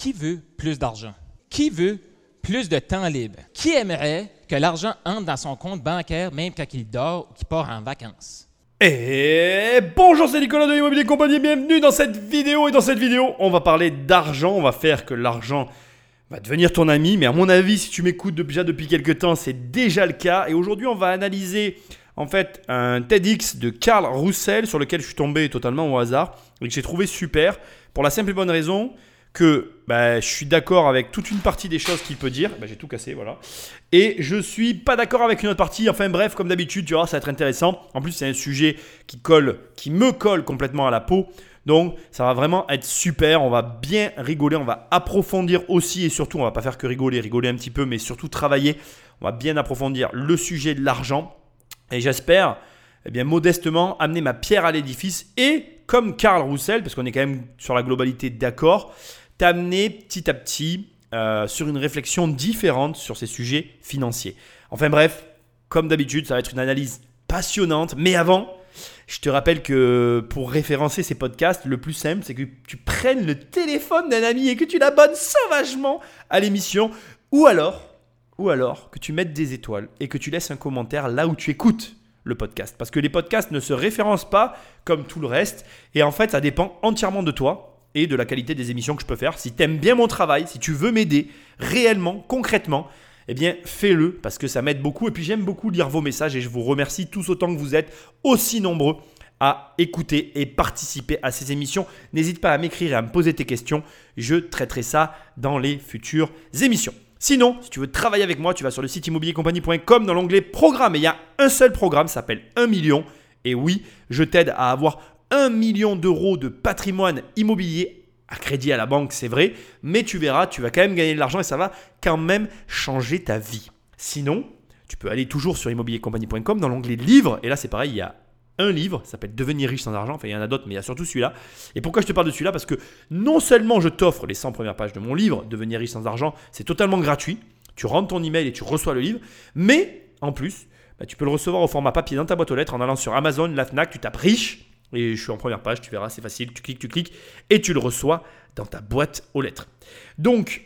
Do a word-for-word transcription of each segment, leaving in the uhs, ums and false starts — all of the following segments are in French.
qui veut plus d'argent? Qui veut plus de temps libre? Qui aimerait que l'argent entre dans son compte bancaire même quand il dort ou qu'il part en vacances? Et bonjour, c'est Nicolas de Immobilier Compagnie, bienvenue dans cette vidéo. Et dans cette vidéo, on va parler d'argent, on va faire que l'argent va devenir ton ami. Mais à mon avis, si tu m'écoutes déjà depuis quelques temps, c'est déjà le cas. Et aujourd'hui, on va analyser en fait un Tedx de Karl Roussel sur lequel je suis tombé totalement au hasard et que j'ai trouvé super pour la simple et bonne raison que bah, je suis d'accord avec toute une partie des choses qu'il peut dire. Bah, j'ai tout cassé, voilà. Et je ne suis pas d'accord avec une autre partie. Enfin bref, comme d'habitude, tu vois, ça va être intéressant. En plus, c'est un sujet qui colle, qui me colle complètement à la peau. Donc, ça va vraiment être super. On va bien rigoler, on va approfondir aussi et surtout, on ne va pas faire que rigoler, rigoler un petit peu, mais surtout travailler. On va bien approfondir le sujet de l'argent. Et j'espère, eh bien, modestement, amener ma pierre à l'édifice et, comme Karl Roussel, parce qu'on est quand même sur la globalité d'accord, t'amener petit à petit euh, sur une réflexion différente sur ces sujets financiers. Enfin bref, comme d'habitude, ça va être une analyse passionnante. Mais avant, je te rappelle que pour référencer ces podcasts, le plus simple, c'est que tu prennes le téléphone d'un ami et que tu l'abonnes sauvagement à l'émission. Ou alors, ou alors que tu mettes des étoiles et que tu laisses un commentaire là où tu écoutes le podcast. Parce que les podcasts ne se référencent pas comme tout le reste. Et en fait, ça dépend entièrement de toi et de la qualité des émissions que je peux faire. Si tu aimes bien mon travail, si tu veux m'aider réellement, concrètement, eh bien fais-le parce que ça m'aide beaucoup. Et puis j'aime beaucoup lire vos messages et je vous remercie tous autant que vous êtes aussi nombreux à écouter et participer à ces émissions. N'hésite pas à m'écrire et à me poser tes questions. Je traiterai ça dans les futures émissions. Sinon, si tu veux travailler avec moi, tu vas sur le site immobilier compagnie point com dans l'onglet programme. Et il y a un seul programme, ça s'appelle un million. Et oui, je t'aide à avoir un million d'euros de patrimoine immobilier à crédit à la banque, c'est vrai, mais tu verras, tu vas quand même gagner de l'argent et ça va quand même changer ta vie. Sinon, tu peux aller toujours sur immobilier compagnie point com dans l'onglet livres et là c'est pareil, il y a un livre, ça s'appelle Devenir riche sans argent, enfin il y en a d'autres mais il y a surtout celui-là. Et pourquoi je te parle de celui-là? Parce que non seulement je t'offre les cent premières pages de mon livre Devenir riche sans argent, c'est totalement gratuit, tu rentres ton email et tu reçois le livre, mais en plus, bah, tu peux le recevoir au format papier dans ta boîte aux lettres en allant sur Amazon, la Fnac, tu tapes riche. Et je suis en première page, tu verras, c'est facile, tu cliques, tu cliques et tu le reçois dans ta boîte aux lettres. Donc,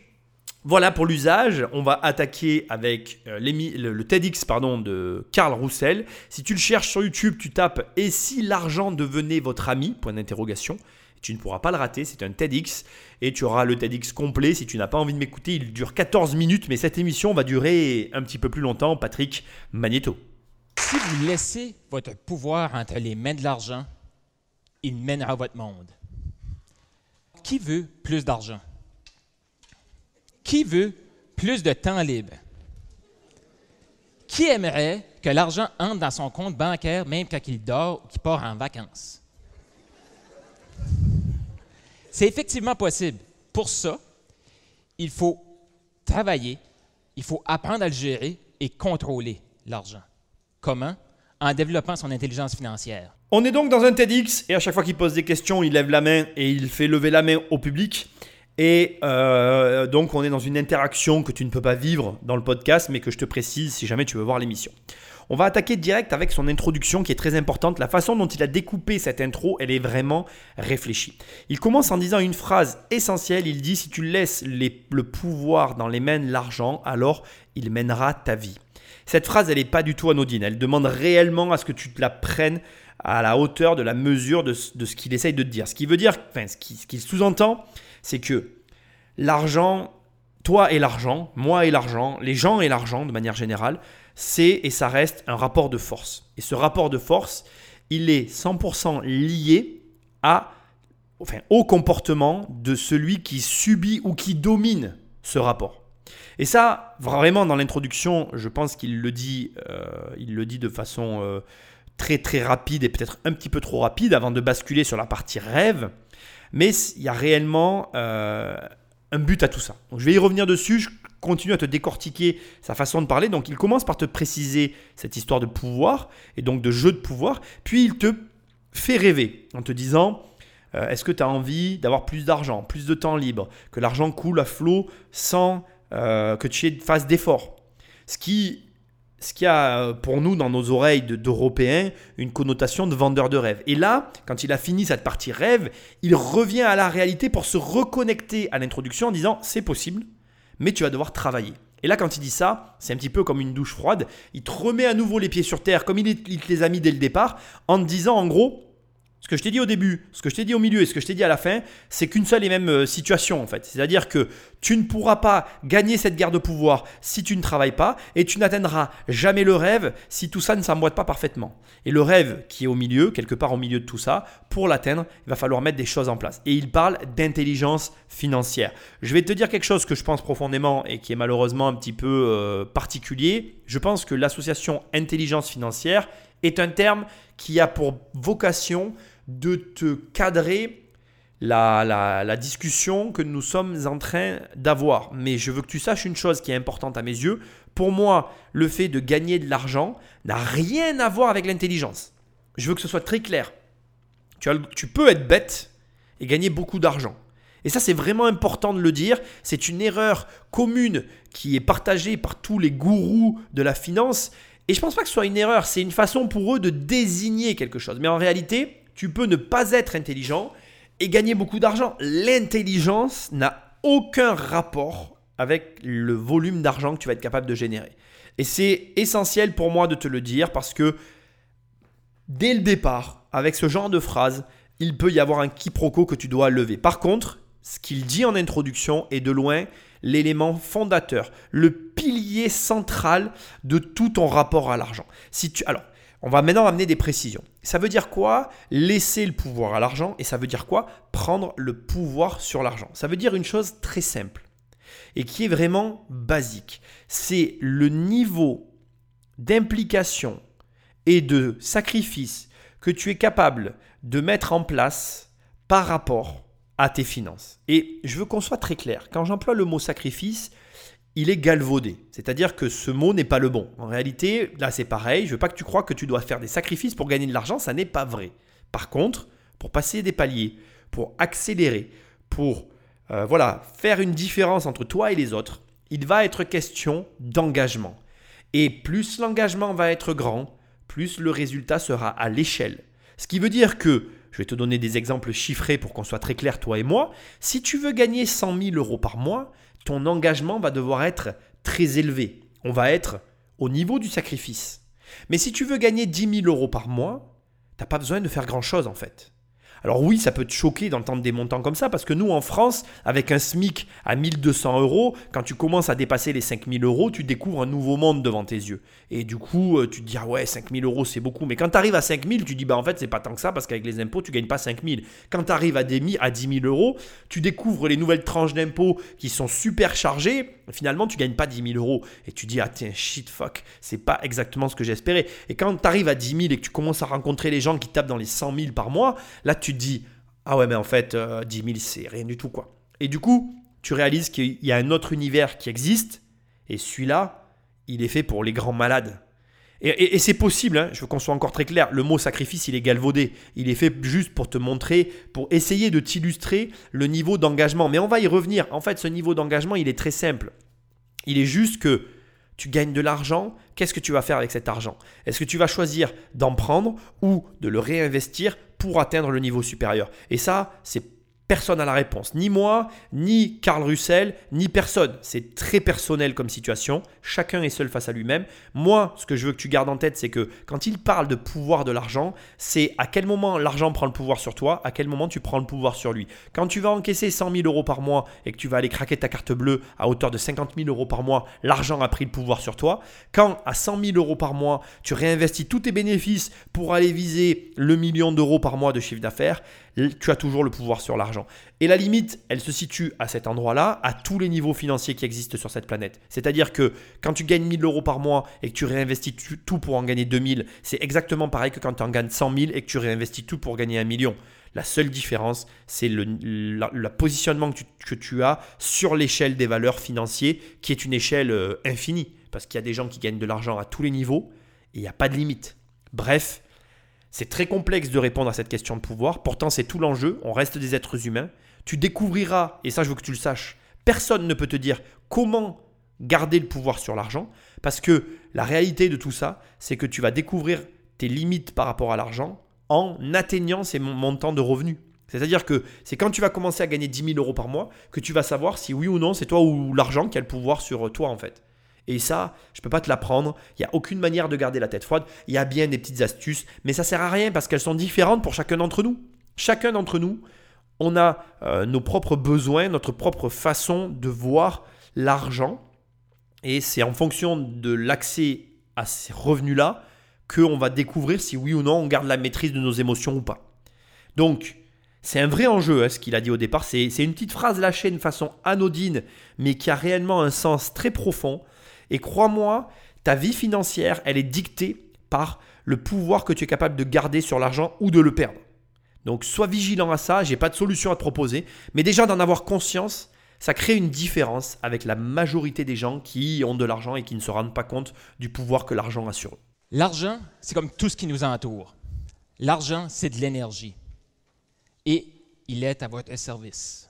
voilà pour l'usage. On va attaquer avec le TEDx pardon, de Karl Roussel. Si tu le cherches sur YouTube, tu tapes « Et si l'argent devenait votre ami ?» Point d'interrogation. Tu ne pourras pas le rater, c'est un TEDx et tu auras le TEDx complet. Si tu n'as pas envie de m'écouter, il dure quatorze minutes, mais cette émission va durer un petit peu plus longtemps. Patrick Magnéto. Si vous laissez votre pouvoir entre les mains de l'argent, il mènera votre monde. Qui veut plus d'argent? Qui veut plus de temps libre? Qui aimerait que l'argent entre dans son compte bancaire même quand il dort ou qu'il part en vacances? C'est effectivement possible. Pour ça, il faut travailler, il faut apprendre à le gérer et contrôler l'argent. Comment? En développant son intelligence financière. On est donc dans un TEDx et à chaque fois qu'il pose des questions, il lève la main et il fait lever la main au public. Et euh, donc, on est dans une interaction que tu ne peux pas vivre dans le podcast, mais que je te précise si jamais tu veux voir l'émission. On va attaquer direct avec son introduction qui est très importante. La façon dont il a découpé cette intro, elle est vraiment réfléchie. Il commence en disant une phrase essentielle. Il dit « Si tu laisses les, le pouvoir dans les mains de l'argent, alors il mènera ta vie. » Cette phrase, elle n'est pas du tout anodine. Elle demande réellement à ce que tu te la prennes à la hauteur de la mesure de, de ce qu'il essaye de te dire. Ce qui veut dire, enfin, ce qu'il ce qu'il sous-entend, c'est que l'argent, toi et l'argent, moi et l'argent, les gens et l'argent de manière générale, c'est et ça reste un rapport de force. Et ce rapport de force, il est cent pour cent lié à, enfin, au comportement de celui qui subit ou qui domine ce rapport. Et ça, vraiment dans l'introduction, je pense qu'il le dit, euh, il le dit de façon euh, très très rapide et peut-être un petit peu trop rapide avant de basculer sur la partie rêve. Mais il y a réellement euh, un but à tout ça. Donc, je vais y revenir dessus, je continue à te décortiquer sa façon de parler. Donc il commence par te préciser cette histoire de pouvoir et donc de jeu de pouvoir. Puis il te fait rêver en te disant… Euh, est-ce que tu as envie d'avoir plus d'argent, plus de temps libre, que l'argent coule à flot sans… Euh, que tu fasses d'efforts. Ce qui, ce qui a pour nous dans nos oreilles de, d'Européens une connotation de vendeur de rêve. Et là, quand il a fini cette partie rêve, il revient à la réalité pour se reconnecter à l'introduction en disant « c'est possible, mais tu vas devoir travailler ». Et là, quand il dit ça, c'est un petit peu comme une douche froide. Il te remet à nouveau les pieds sur terre comme il te les a mis dès le départ en te disant en gros… Ce que je t'ai dit au début, ce que je t'ai dit au milieu et ce que je t'ai dit à la fin, c'est qu'une seule et même situation en fait. C'est-à-dire que tu ne pourras pas gagner cette guerre de pouvoir si tu ne travailles pas et tu n'atteindras jamais le rêve si tout ça ne s'emboîte pas parfaitement. Et le rêve qui est au milieu, quelque part au milieu de tout ça, pour l'atteindre, il va falloir mettre des choses en place. Et il parle d'intelligence financière. Je vais te dire quelque chose que je pense profondément et qui est malheureusement un petit peu euh, particulier. Je pense que l'association intelligence financière est un terme qui a pour vocation de te cadrer la, la, la discussion que nous sommes en train d'avoir. Mais je veux que tu saches une chose qui est importante à mes yeux. Pour moi, le fait de gagner de l'argent n'a rien à voir avec l'intelligence. Je veux que ce soit très clair. Tu as, tu peux être bête et gagner beaucoup d'argent. Et ça, c'est vraiment important de le dire. C'est une erreur commune qui est partagée par tous les gourous de la finance. Et je ne pense pas que ce soit une erreur. C'est une façon pour eux de désigner quelque chose. Mais en réalité… Tu peux ne pas être intelligent et gagner beaucoup d'argent. L'intelligence n'a aucun rapport avec le volume d'argent que tu vas être capable de générer. Et c'est essentiel pour moi de te le dire parce que dès le départ, avec ce genre de phrase, il peut y avoir un quiproquo que tu dois lever. Par contre, ce qu'il dit en introduction est de loin l'élément fondateur, le pilier central de tout ton rapport à l'argent. Si tu… Alors, on va maintenant amener des précisions. Ça veut dire quoi ? Laisser le pouvoir à l'argent. Et ça veut dire quoi ? Prendre le pouvoir sur l'argent. Ça veut dire une chose très simple et qui est vraiment basique. C'est le niveau d'implication et de sacrifice que tu es capable de mettre en place par rapport à tes finances. Et je veux qu'on soit très clair. Quand j'emploie le mot « sacrifice », il est galvaudé, c'est-à-dire que ce mot n'est pas le bon. En réalité, là c'est pareil, je veux pas que tu crois que tu dois faire des sacrifices pour gagner de l'argent, ça n'est pas vrai. Par contre, pour passer des paliers, pour accélérer, pour euh, voilà, faire une différence entre toi et les autres, il va être question d'engagement. Et plus l'engagement va être grand, plus le résultat sera à l'échelle. Ce qui veut dire que, je vais te donner des exemples chiffrés pour qu'on soit très clair toi et moi, si tu veux gagner cent mille euros par mois, ton engagement va devoir être très élevé. On va être au niveau du sacrifice. Mais si tu veux gagner dix mille euros par mois, tu n'as pas besoin de faire grand-chose en fait. Alors oui, ça peut te choquer d'entendre des montants comme ça parce que nous en France, avec un SMIC à mille deux cents euros, quand tu commences à dépasser les cinq mille euros, tu découvres un nouveau monde devant tes yeux. Et du coup, tu te dis « ah ouais, cinq mille euros c'est beaucoup ». Mais quand tu arrives à cinq mille, tu dis « bah en fait, c'est pas tant que ça parce qu'avec les impôts, tu gagnes pas cinq mille ». Quand tu arrives à dix mille euros, tu découvres les nouvelles tranches d'impôts qui sont super chargées. Finalement, tu gagnes pas dix mille euros et tu dis « ah t'es un shit fuck, c'est pas exactement ce que j'espérais ». Et quand tu arrives à dix mille et que tu commences à rencontrer les gens qui tapent dans les cent mille par mois, là tu dis « ah ouais, mais en fait, euh, dix mille, c'est rien du tout, quoi ». Et du coup, tu réalises qu'il y a un autre univers qui existe et celui-là, il est fait pour les grands malades. Et, et, et c'est possible, hein, je veux qu'on soit encore très clair, le mot « sacrifice », il est galvaudé. Il est fait juste pour te montrer, pour essayer de t'illustrer le niveau d'engagement. Mais on va y revenir. En fait, ce niveau d'engagement, il est très simple. Il est juste que tu gagnes de l'argent, qu'est-ce que tu vas faire avec cet argent ? Est-ce que tu vas choisir d'en prendre ou de le réinvestir pour atteindre le niveau supérieur ? Et ça, c'est personne n'a la réponse. Ni moi, ni Karl Roussel, ni personne. C'est très personnel comme situation. Chacun est seul face à lui-même. Moi, ce que je veux que tu gardes en tête, c'est que quand il parle de pouvoir de l'argent, c'est à quel moment l'argent prend le pouvoir sur toi, à quel moment tu prends le pouvoir sur lui. Quand tu vas encaisser cent mille euros par mois et que tu vas aller craquer ta carte bleue à hauteur de cinquante mille euros par mois, l'argent a pris le pouvoir sur toi. Quand à cent mille euros par mois, tu réinvestis tous tes bénéfices pour aller viser le million d'euros par mois de chiffre d'affaires, tu as toujours le pouvoir sur l'argent. Et la limite, elle se situe à cet endroit-là, à tous les niveaux financiers qui existent sur cette planète. C'est-à-dire que quand tu gagnes mille euros par mois et que tu réinvestis tout pour en gagner deux mille, c'est exactement pareil que quand tu en gagnes cent mille et que tu réinvestis tout pour gagner un million. La seule différence, c'est le, la, le positionnement que tu, que tu as sur l'échelle des valeurs financières qui est une échelle euh, infinie parce qu'il y a des gens qui gagnent de l'argent à tous les niveaux et il n'y a pas de limite. Bref, c'est très complexe de répondre à cette question de pouvoir. Pourtant, c'est tout l'enjeu. On reste des êtres humains. Tu découvriras, et ça, je veux que tu le saches, personne ne peut te dire comment garder le pouvoir sur l'argent, parce que la réalité de tout ça, c'est que tu vas découvrir tes limites par rapport à l'argent en atteignant ces montants de revenus. C'est-à-dire que c'est quand tu vas commencer à gagner dix mille euros par mois que tu vas savoir si oui ou non c'est toi ou l'argent qui a le pouvoir sur toi en fait. Et ça, je ne peux pas te l'apprendre. Il n'y a aucune manière de garder la tête froide. Il y a bien des petites astuces, mais ça ne sert à rien parce qu'elles sont différentes pour chacun d'entre nous. Chacun d'entre nous, on a euh, nos propres besoins, notre propre façon de voir l'argent. Et c'est en fonction de l'accès à ces revenus-là qu'on va découvrir si oui ou non on garde la maîtrise de nos émotions ou pas. Donc, c'est un vrai enjeu hein, ce qu'il a dit au départ. C'est, c'est une petite phrase lâchée de façon anodine, mais qui a réellement un sens très profond. Et crois-moi, ta vie financière, elle est dictée par le pouvoir que tu es capable de garder sur l'argent ou de le perdre. Donc, sois vigilant à ça. Je n'ai pas de solution à te proposer. Mais déjà, d'en avoir conscience, ça crée une différence avec la majorité des gens qui ont de l'argent et qui ne se rendent pas compte du pouvoir que l'argent a sur eux. L'argent, c'est comme tout ce qui nous entoure. L'argent, c'est de l'énergie. Et il est à votre service.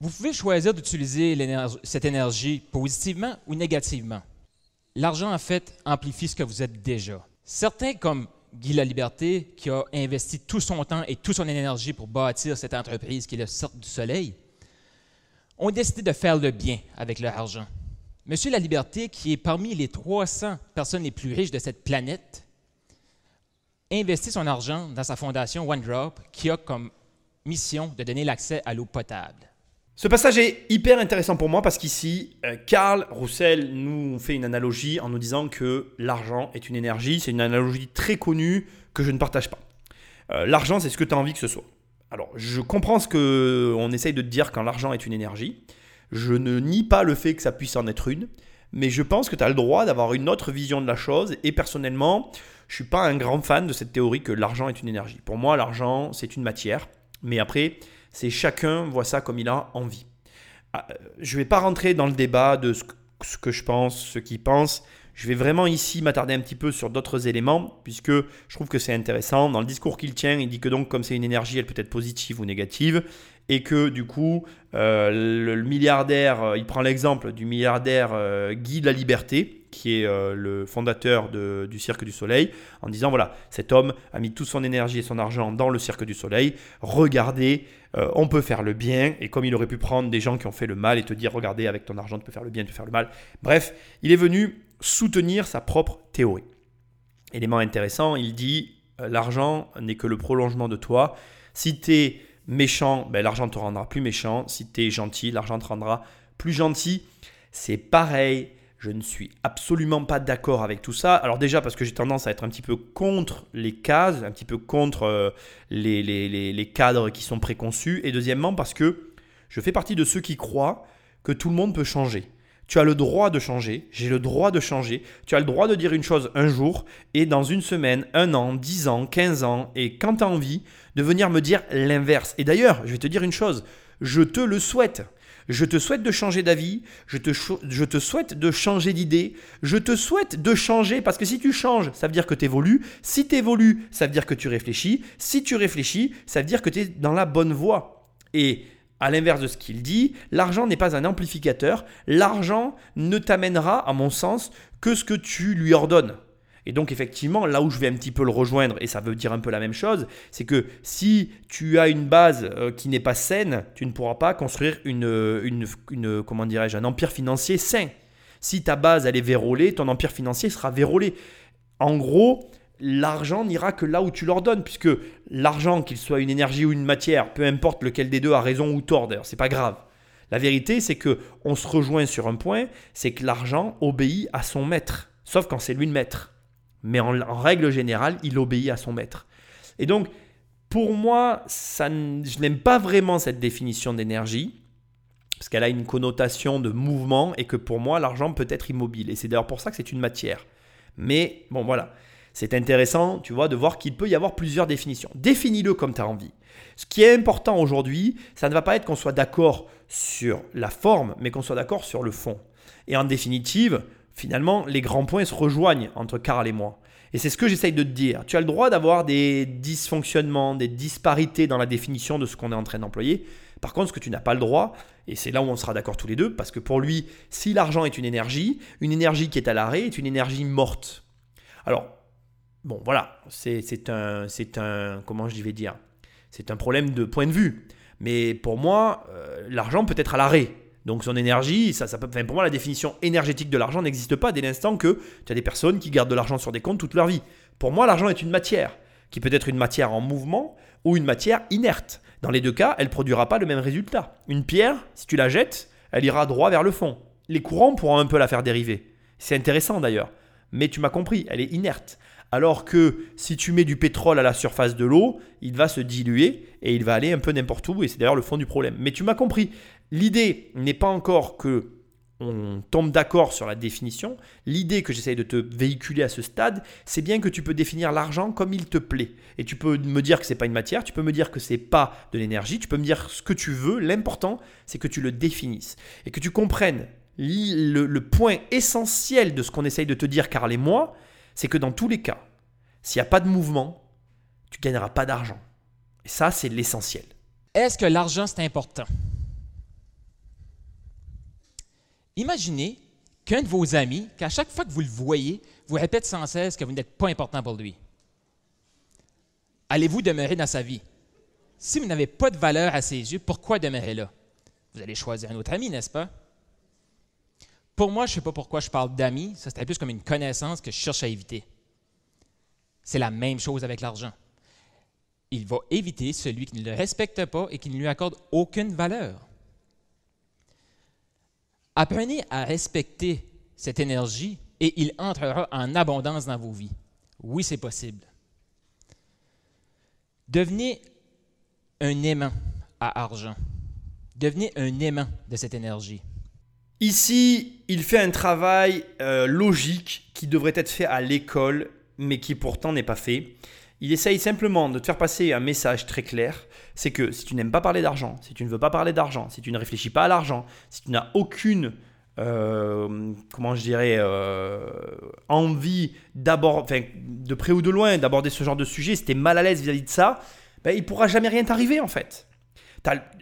Vous pouvez choisir d'utiliser l'énergie, cette énergie positivement ou négativement. L'argent, en fait, amplifie ce que vous êtes déjà. Certains, comme Guy Laliberté, qui a investi tout son temps et toute son énergie pour bâtir cette entreprise qui est le Cirque du Soleil, ont décidé de faire le bien avec leur argent. Monsieur Laliberté, qui est parmi les trois cents personnes les plus riches de cette planète, investit son argent dans sa fondation OneDrop, qui a comme mission de donner l'accès à l'eau potable. Ce passage est hyper intéressant pour moi parce qu'ici, Karl Roussel nous fait une analogie en nous disant que l'argent est une énergie. C'est une analogie très connue que je ne partage pas. Euh, l'argent, c'est ce que tu as envie que ce soit. Alors, je comprends ce qu'on essaye de te dire quand l'argent est une énergie. Je ne nie pas le fait que ça puisse en être une, mais je pense que tu as le droit d'avoir une autre vision de la chose. Et personnellement, je ne suis pas un grand fan de cette théorie que l'argent est une énergie. Pour moi, l'argent, c'est une matière. Mais après, c'est chacun voit ça comme il a envie. Je ne vais pas rentrer dans le débat de ce que, ce que je pense, ce qu'il pense. Je vais vraiment ici m'attarder un petit peu sur d'autres éléments puisque je trouve que c'est intéressant. Dans le discours qu'il tient, il dit que donc comme c'est une énergie, elle peut être positive ou négative et que du coup, euh, le, le milliardaire, il prend l'exemple du milliardaire euh, Guy Laliberté qui est euh, le fondateur de, du Cirque du Soleil, en disant voilà, cet homme a mis toute son énergie et son argent dans le Cirque du Soleil. Regardez, euh, on peut faire le bien. Et comme il aurait pu prendre des gens qui ont fait le mal et te dire regardez, avec ton argent, tu peux faire le bien, tu peux faire le mal. Bref, il est venu soutenir sa propre théorie. Élément intéressant, il dit euh, l'argent n'est que le prolongement de toi. Si tu es méchant, ben, l'argent te rendra plus méchant. Si tu es gentil, l'argent te rendra plus gentil. C'est pareil. Je ne suis absolument pas d'accord avec tout ça. Alors déjà parce que j'ai tendance à être un petit peu contre les cases, un petit peu contre les, les, les, les cadres qui sont préconçus. Et deuxièmement parce que je fais partie de ceux qui croient que tout le monde peut changer. Tu as le droit de changer, j'ai le droit de changer. Tu as le droit de dire une chose un jour et dans une semaine, un an, dix ans, quinze ans et quand tu as envie de venir me dire l'inverse. Et d'ailleurs, je vais te dire une chose, je te le souhaite. Je te souhaite de changer d'avis, je te, cho- je te souhaite de changer d'idée, je te souhaite de changer parce que si tu changes, ça veut dire que tu évolues, si tu évolues, ça veut dire que tu réfléchis, si tu réfléchis, ça veut dire que tu es dans la bonne voie. Et à l'inverse de ce qu'il dit, l'argent n'est pas un amplificateur, l'argent ne t'amènera, à mon sens, que ce que tu lui ordonnes. Et donc effectivement, là où je vais un petit peu le rejoindre, et ça veut dire un peu la même chose, c'est que si tu as une base qui n'est pas saine, tu ne pourras pas construire une, une, une, comment dirais-je, un empire financier sain. Si ta base elle est vérolée, ton empire financier sera vérolé. En gros, l'argent n'ira que là où tu l'ordonnes, puisque l'argent, qu'il soit une énergie ou une matière, peu importe lequel des deux a raison ou tort, d'ailleurs, c'est pas grave. La vérité, c'est qu'on se rejoint sur un point, c'est que l'argent obéit à son maître, sauf quand c'est lui le maître. Mais en, en règle générale, il obéit à son maître. Et donc, pour moi, ça, je n'aime pas vraiment cette définition d'énergie parce qu'elle a une connotation de mouvement et que pour moi, l'argent peut être immobile. Et c'est d'ailleurs pour ça que c'est une matière. Mais bon, voilà. C'est intéressant, tu vois, de voir qu'il peut y avoir plusieurs définitions. Définis-le comme tu as envie. Ce qui est important aujourd'hui, ça ne va pas être qu'on soit d'accord sur la forme, mais qu'on soit d'accord sur le fond. Et en définitive, finalement, les grands points se rejoignent entre Karl et moi. Et c'est ce que j'essaye de te dire. Tu as le droit d'avoir des dysfonctionnements, des disparités dans la définition de ce qu'on est en train d'employer. Par contre, ce que tu n'as pas le droit, Et c'est là où on sera d'accord tous les deux, parce que pour lui, si l'argent est une énergie, une énergie qui est à l'arrêt est une énergie morte. Alors, bon, voilà, c'est, c'est un, c'est un, comment je vais dire, c'est un problème de point de vue. Mais pour moi, euh, l'argent peut être à l'arrêt. Donc son énergie, ça, ça peut, enfin pour moi, la définition énergétique de l'argent n'existe pas dès l'instant que tu as des personnes qui gardent de l'argent sur des comptes toute leur vie. Pour moi, l'argent est une matière, qui peut être une matière en mouvement ou une matière inerte. Dans les deux cas, elle ne produira pas le même résultat. Une pierre, si tu la jettes, elle ira droit vers le fond. Les courants pourront un peu la faire dériver. C'est intéressant d'ailleurs. Mais tu m'as compris, elle est inerte. Alors que si tu mets du pétrole à la surface de l'eau, il va se diluer et il va aller un peu n'importe où. Et c'est d'ailleurs le fond du problème. Mais tu m'as compris. L'idée n'est pas encore que on tombe d'accord sur la définition. L'idée que j'essaye de te véhiculer à ce stade, c'est bien que tu peux définir l'argent comme il te plaît. Et tu peux me dire que ce n'est pas une matière, tu peux me dire que ce n'est pas de l'énergie, tu peux me dire ce que tu veux. L'important, c'est que tu le définisses et que tu comprennes le, le point essentiel de ce qu'on essaye de te dire, Karl et moi, c'est que dans tous les cas, s'il n'y a pas de mouvement, tu ne gagneras pas d'argent. Et ça, c'est l'essentiel. Est-ce que l'argent, c'est important? Imaginez qu'un de vos amis, qu'à chaque fois que vous le voyez, vous répète sans cesse que vous n'êtes pas important pour lui. Allez-vous demeurer dans sa vie? Si vous n'avez pas de valeur à ses yeux, pourquoi demeurer là? Vous allez choisir un autre ami, n'est-ce pas? Pour moi, je ne sais pas pourquoi je parle d'amis. Ça, c'est plus comme une connaissance que je cherche à éviter. C'est la même chose avec l'argent. Il va éviter celui qui ne le respecte pas et qui ne lui accorde aucune valeur. Apprenez à respecter cette énergie et il entrera en abondance dans vos vies. Oui, c'est possible. Devenez un aimant à argent. Devenez un aimant de cette énergie. Ici, il fait un travail euh, logique qui devrait être fait à l'école, mais qui pourtant n'est pas fait. Il essaye simplement de te faire passer un message très clair, c'est que si tu n'aimes pas parler d'argent, si tu ne veux pas parler d'argent, si tu ne réfléchis pas à l'argent, si tu n'as aucune, euh, comment je dirais, euh, envie d'abord, enfin, de près ou de loin d'aborder ce genre de sujet, si tu es mal à l'aise vis-à-vis de ça, ben, il ne pourra jamais rien t'arriver en fait.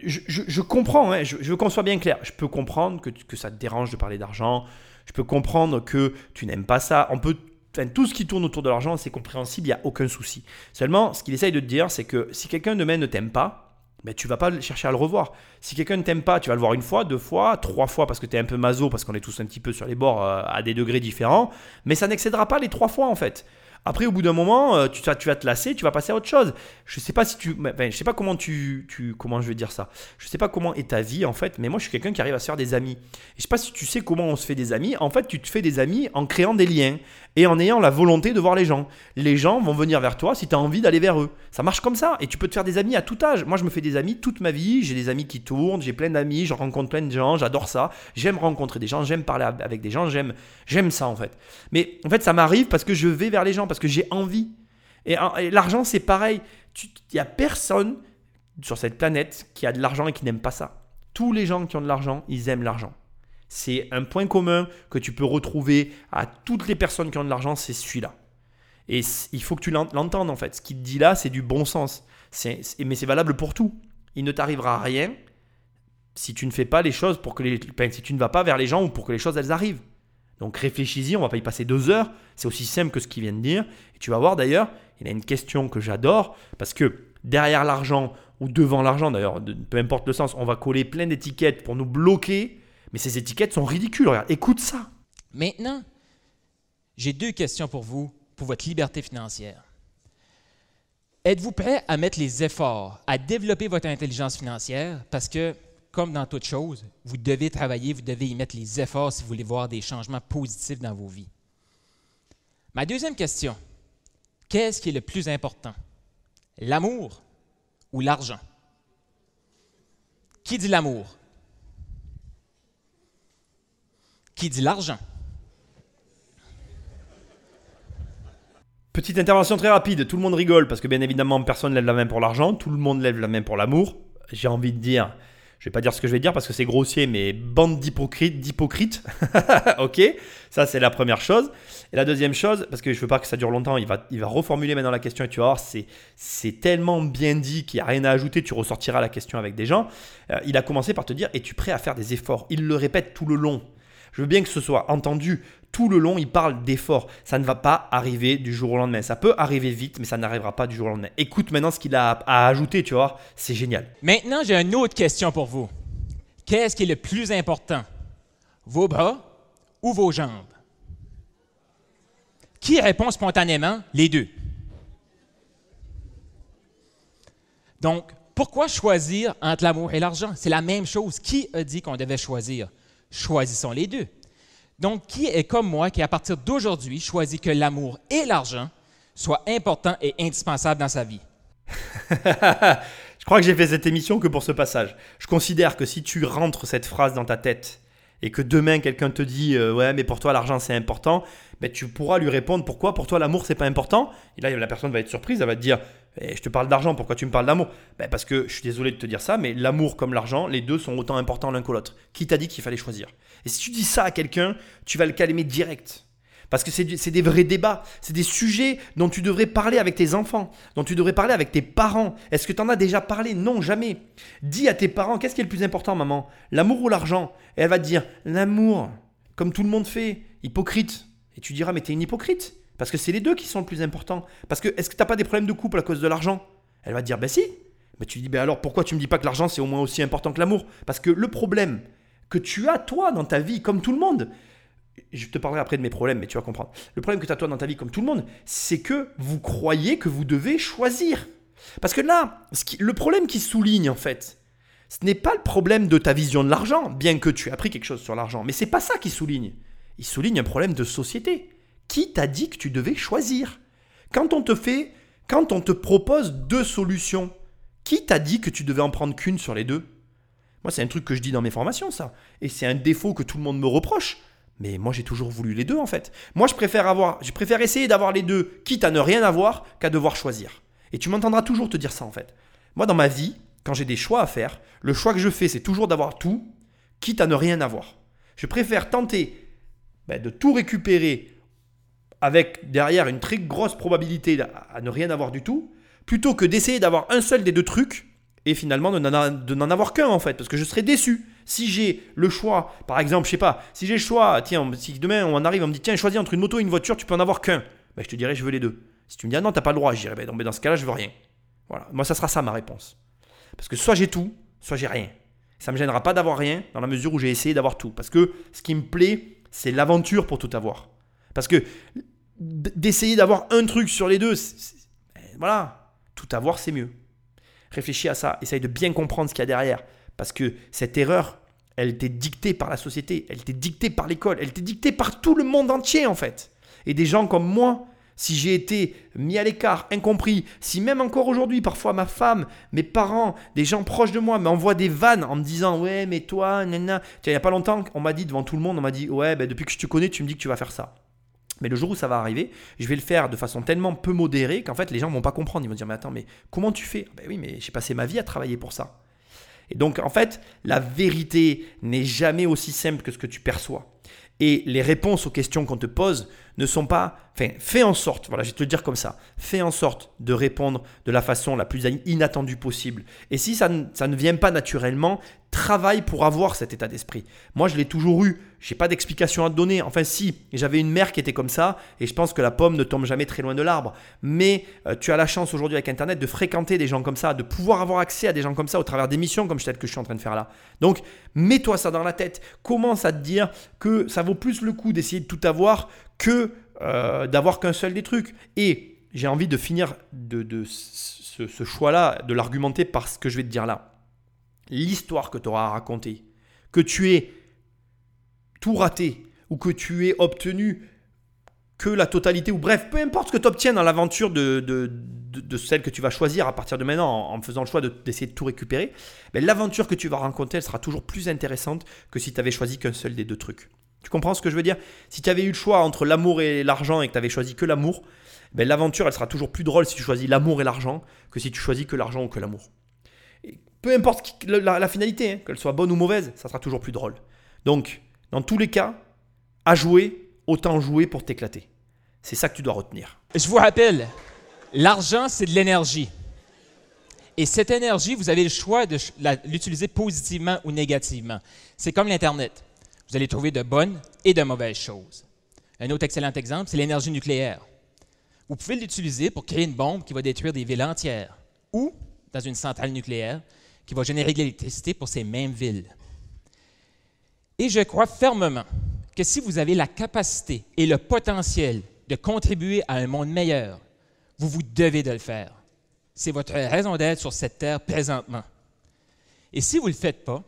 Je, je, je comprends, hein, je, je veux qu'on soit bien clair, je peux comprendre que, que ça te dérange de parler d'argent, je peux comprendre que tu n'aimes pas ça, on peut... Enfin, tout ce qui tourne autour de l'argent, c'est compréhensible, il n'y a aucun souci. Seulement, ce qu'il essaye de te dire, c'est que si quelqu'un demain ne t'aime pas, ben, tu ne vas pas chercher à le revoir. Si quelqu'un ne t'aime pas, tu vas le voir une fois, deux fois, trois fois parce que tu es un peu maso, parce qu'on est tous un petit peu sur les bords euh, à des degrés différents, mais ça n'excédera pas les trois fois en fait. Après, au bout d'un moment, euh, tu, tu vas te lasser, tu vas passer à autre chose. Je ne sais pas si tu, ben, je sais pas comment tu, tu, comment je vais dire ça. Je ne sais pas comment est ta vie en fait, mais moi je suis quelqu'un qui arrive à se faire des amis. Et je ne sais pas si tu sais comment on se fait des amis. En fait, tu te fais des amis en créant des liens et en ayant la volonté de voir les gens. Les gens vont venir vers toi si tu as envie d'aller vers eux. Ça marche comme ça et tu peux te faire des amis à tout âge. Moi, je me fais des amis toute ma vie. J'ai des amis qui tournent, j'ai plein d'amis, je rencontre plein de gens, j'adore ça. J'aime rencontrer des gens, j'aime parler avec des gens, j'aime, j'aime ça en fait. Mais en fait, ça m'arrive parce que je vais vers les gens, parce que j'ai envie. Et, et l'argent, c'est pareil. Il n'y a personne sur cette planète qui a de l'argent et qui n'aime pas ça. Tous les gens qui ont de l'argent, ils aiment l'argent. C'est un point commun que tu peux retrouver à toutes les personnes qui ont de l'argent, c'est celui-là. Et il faut que tu l'entendes en fait. Ce qu'il te dit là, c'est du bon sens. C'est, c'est, mais c'est valable pour tout. Il ne t'arrivera rien si tu ne fais pas les choses pour que les, enfin, si tu ne vas pas vers les gens ou pour que les choses elles arrivent. Donc réfléchis-y, on ne va pas y passer deux heures. C'est aussi simple que ce qu'il vient de dire. Et tu vas voir d'ailleurs, il y a une question que j'adore parce que derrière l'argent ou devant l'argent, d'ailleurs, peu importe le sens, on va coller plein d'étiquettes pour nous bloquer. Mais ces étiquettes sont ridicules. Regarde, écoute ça. Maintenant, j'ai deux questions pour vous, pour votre liberté financière. Êtes-vous prêt à mettre les efforts, à développer votre intelligence financière? Parce que, comme dans toute chose, vous devez travailler, vous devez y mettre les efforts si vous voulez voir des changements positifs dans vos vies. Ma deuxième question, qu'est-ce qui est le plus important? L'amour ou l'argent? Qui dit l'amour? Qui dit l'argent? Petite intervention très rapide, tout le monde rigole parce que bien évidemment personne ne lève la main pour l'argent, tout le monde lève la main pour l'amour. J'ai envie de dire, je vais pas dire ce que je vais dire parce que c'est grossier, mais bande d'hypocrites, d'hypocrites, ok, ça c'est la première chose. Et la deuxième chose, parce que je veux pas que ça dure longtemps, il va, il va reformuler maintenant la question et tu vas voir, c'est, c'est tellement bien dit qu'il n'y a rien à ajouter, tu ressortiras la question avec des gens. Euh, il a commencé par te dire, es-tu prêt à faire des efforts? Il le répète tout le long. Je veux bien que ce soit entendu. Tout le long, il parle d'efforts. Ça ne va pas arriver du jour au lendemain. Ça peut arriver vite, mais ça n'arrivera pas du jour au lendemain. Écoute maintenant ce qu'il a à ajouter, tu vois. C'est génial. Maintenant, j'ai une autre question pour vous. Qu'est-ce qui est le plus important? Vos bras ou vos jambes? Qui répond spontanément? Les deux. Donc, pourquoi choisir entre l'amour et l'argent? C'est la même chose. Qui a dit qu'on devait choisir? Choisissons les deux. Donc, qui est comme moi qui, à partir d'aujourd'hui, choisit que l'amour et l'argent soient importants et indispensables dans sa vie? Je crois que j'ai fait cette émission que pour ce passage. Je considère que si tu rentres cette phrase dans ta tête et que demain, quelqu'un te dit euh, « Ouais, mais pour toi, l'argent, c'est important », ben, tu pourras lui répondre « Pourquoi pour toi, l'amour, c'est pas important ?» Et là, la personne va être surprise, elle va te dire eh, « Je te parle d'argent, pourquoi tu me parles d'amour ?» Ben, parce que je suis désolé de te dire ça, mais l'amour comme l'argent, les deux sont autant importants l'un que l'autre. Qui t'a dit qu'il fallait choisir? Et si tu dis ça à quelqu'un, tu vas le calmer direct. Parce que c'est, c'est des vrais débats, c'est des sujets dont tu devrais parler avec tes enfants, dont tu devrais parler avec tes parents. Est-ce que tu en as déjà parlé? Non, jamais. Dis à tes parents, qu'est-ce qui est le plus important, maman? L'amour ou l'argent? Et elle va te dire, l'amour, comme tout le monde fait, hypocrite. Et tu diras, mais t'es une hypocrite, parce que c'est les deux qui sont le plus important. Parce que, est-ce que t'as pas des problèmes de couple à cause de l'argent? Elle va te dire, ben si. Mais tu dis, ben alors pourquoi tu me dis pas que l'argent c'est au moins aussi important que l'amour? Parce que le problème que tu as, toi, dans ta vie, comme tout le monde, je te parlerai après de mes problèmes, mais tu vas comprendre. Le problème que tu as toi dans ta vie, comme tout le monde, c'est que vous croyez que vous devez choisir. Parce que là, ce qui, le problème qui souligne en fait, ce n'est pas le problème de ta vision de l'argent, bien que tu aies appris quelque chose sur l'argent, mais ce n'est pas ça qui souligne. Il souligne un problème de société. Qui t'a dit que tu devais choisir? Quand on te fait, quand on te propose deux solutions, qui t'a dit que tu devais en prendre qu'une sur les deux? Moi, c'est un truc que je dis dans mes formations, ça. Et c'est un défaut que tout le monde me reproche. Mais moi, j'ai toujours voulu les deux, en fait. Moi, je préfère avoir, je préfère essayer d'avoir les deux, quitte à ne rien avoir, qu'à devoir choisir. Et tu m'entendras toujours te dire ça, en fait. Moi, dans ma vie, quand j'ai des choix à faire, le choix que je fais, c'est toujours d'avoir tout, quitte à ne rien avoir. Je préfère tenter ben, de tout récupérer avec derrière une très grosse probabilité à ne rien avoir du tout, plutôt que d'essayer d'avoir un seul des deux trucs et finalement de n'en, de n'en avoir qu'un, en fait, parce que je serais déçu. Si j'ai le choix, par exemple, je sais pas, si j'ai le choix, tiens, si demain on arrive, on me dit, tiens, choisis entre une moto et une voiture, tu peux en avoir qu'un. Ben, je te dirais, je veux les deux. Si tu me dis, ah, non, t'as pas le droit, je dirais, ben, non, mais dans ce cas-là, je veux rien. Voilà, moi, ça sera ça ma réponse. Parce que soit j'ai tout, soit j'ai rien. Ça me gênera pas d'avoir rien dans la mesure où j'ai essayé d'avoir tout. Parce que ce qui me plaît, c'est l'aventure pour tout avoir. Parce que d'essayer d'avoir un truc sur les deux, c'est, c'est, ben, voilà, tout avoir, c'est mieux. Réfléchis à ça, essaye de bien comprendre ce qu'il y a derrière. Parce que cette erreur, elle t'est dictée par la société, elle t'est dictée par l'école, elle t'est dictée par tout le monde entier en fait. Et des gens comme moi, si j'ai été mis à l'écart, incompris, si même encore aujourd'hui, parfois ma femme, mes parents, des gens proches de moi m'envoient des vannes en me disant « Ouais, mais toi, nanana ». Il n'y a pas longtemps, on m'a dit devant tout le monde, on m'a dit « Ouais, ben, depuis que je te connais, tu me dis que tu vas faire ça ». Mais le jour où ça va arriver, je vais le faire de façon tellement peu modérée qu'en fait, les gens ne vont pas comprendre. Ils vont dire « Mais attends, mais comment tu fais ?»« Ben oui, mais j'ai passé ma vie à travailler pour ça. » Et donc, en fait, la vérité n'est jamais aussi simple que ce que tu perçois. Et les réponses aux questions qu'on te pose ne sont pas… Enfin, fais en sorte, voilà, je vais te le dire comme ça, fais en sorte de répondre de la façon la plus inattendue possible. Et si ça ne, ça ne vient pas naturellement, travaille pour avoir cet état d'esprit. Moi, je l'ai toujours eu. Je n'ai pas d'explication à te donner. Enfin, si, j'avais une mère qui était comme ça et je pense que la pomme ne tombe jamais très loin de l'arbre. Mais euh, tu as la chance aujourd'hui avec Internet de fréquenter des gens comme ça, de pouvoir avoir accès à des gens comme ça au travers d'émissions comme celle que je suis en train de faire là. Donc, mets-toi ça dans la tête. Commence à te dire que ça vaut plus le coup d'essayer de tout avoir que euh, d'avoir qu'un seul des trucs. Et j'ai envie de finir de, de ce, ce choix-là, de l'argumenter par ce que je vais te dire là. L'histoire que tu auras à raconter, que tu aies tout raté ou que tu aies obtenu que la totalité ou bref, peu importe ce que tu obtiens dans l'aventure de, de, de, de celle que tu vas choisir à partir de maintenant en, en faisant le choix de, d'essayer de tout récupérer, ben, l'aventure que tu vas rencontrer elle sera toujours plus intéressante que si tu avais choisi qu'un seul des deux trucs. Tu comprends ce que je veux dire? Si tu avais eu le choix entre l'amour et l'argent et que tu avais choisi que l'amour, ben, l'aventure elle sera toujours plus drôle si tu choisis l'amour et l'argent que si tu choisis que l'argent ou que l'amour. Et peu importe qui, la, la, la finalité, hein, qu'elle soit bonne ou mauvaise, ça sera toujours plus drôle. Donc, dans tous les cas, à jouer, autant jouer pour t'éclater. C'est ça que tu dois retenir. Je vous rappelle, l'argent, c'est de l'énergie. Et cette énergie, vous avez le choix de la, l'utiliser positivement ou négativement. C'est comme l'Internet. Vous allez trouver de bonnes et de mauvaises choses. Un autre excellent exemple, c'est l'énergie nucléaire. Vous pouvez l'utiliser pour créer une bombe qui va détruire des villes entières ou dans une centrale nucléaire qui va générer de l'électricité pour ces mêmes villes. Et je crois fermement que si vous avez la capacité et le potentiel de contribuer à un monde meilleur, vous vous devez de le faire. C'est votre raison d'être sur cette terre présentement. Et si vous ne le faites pas,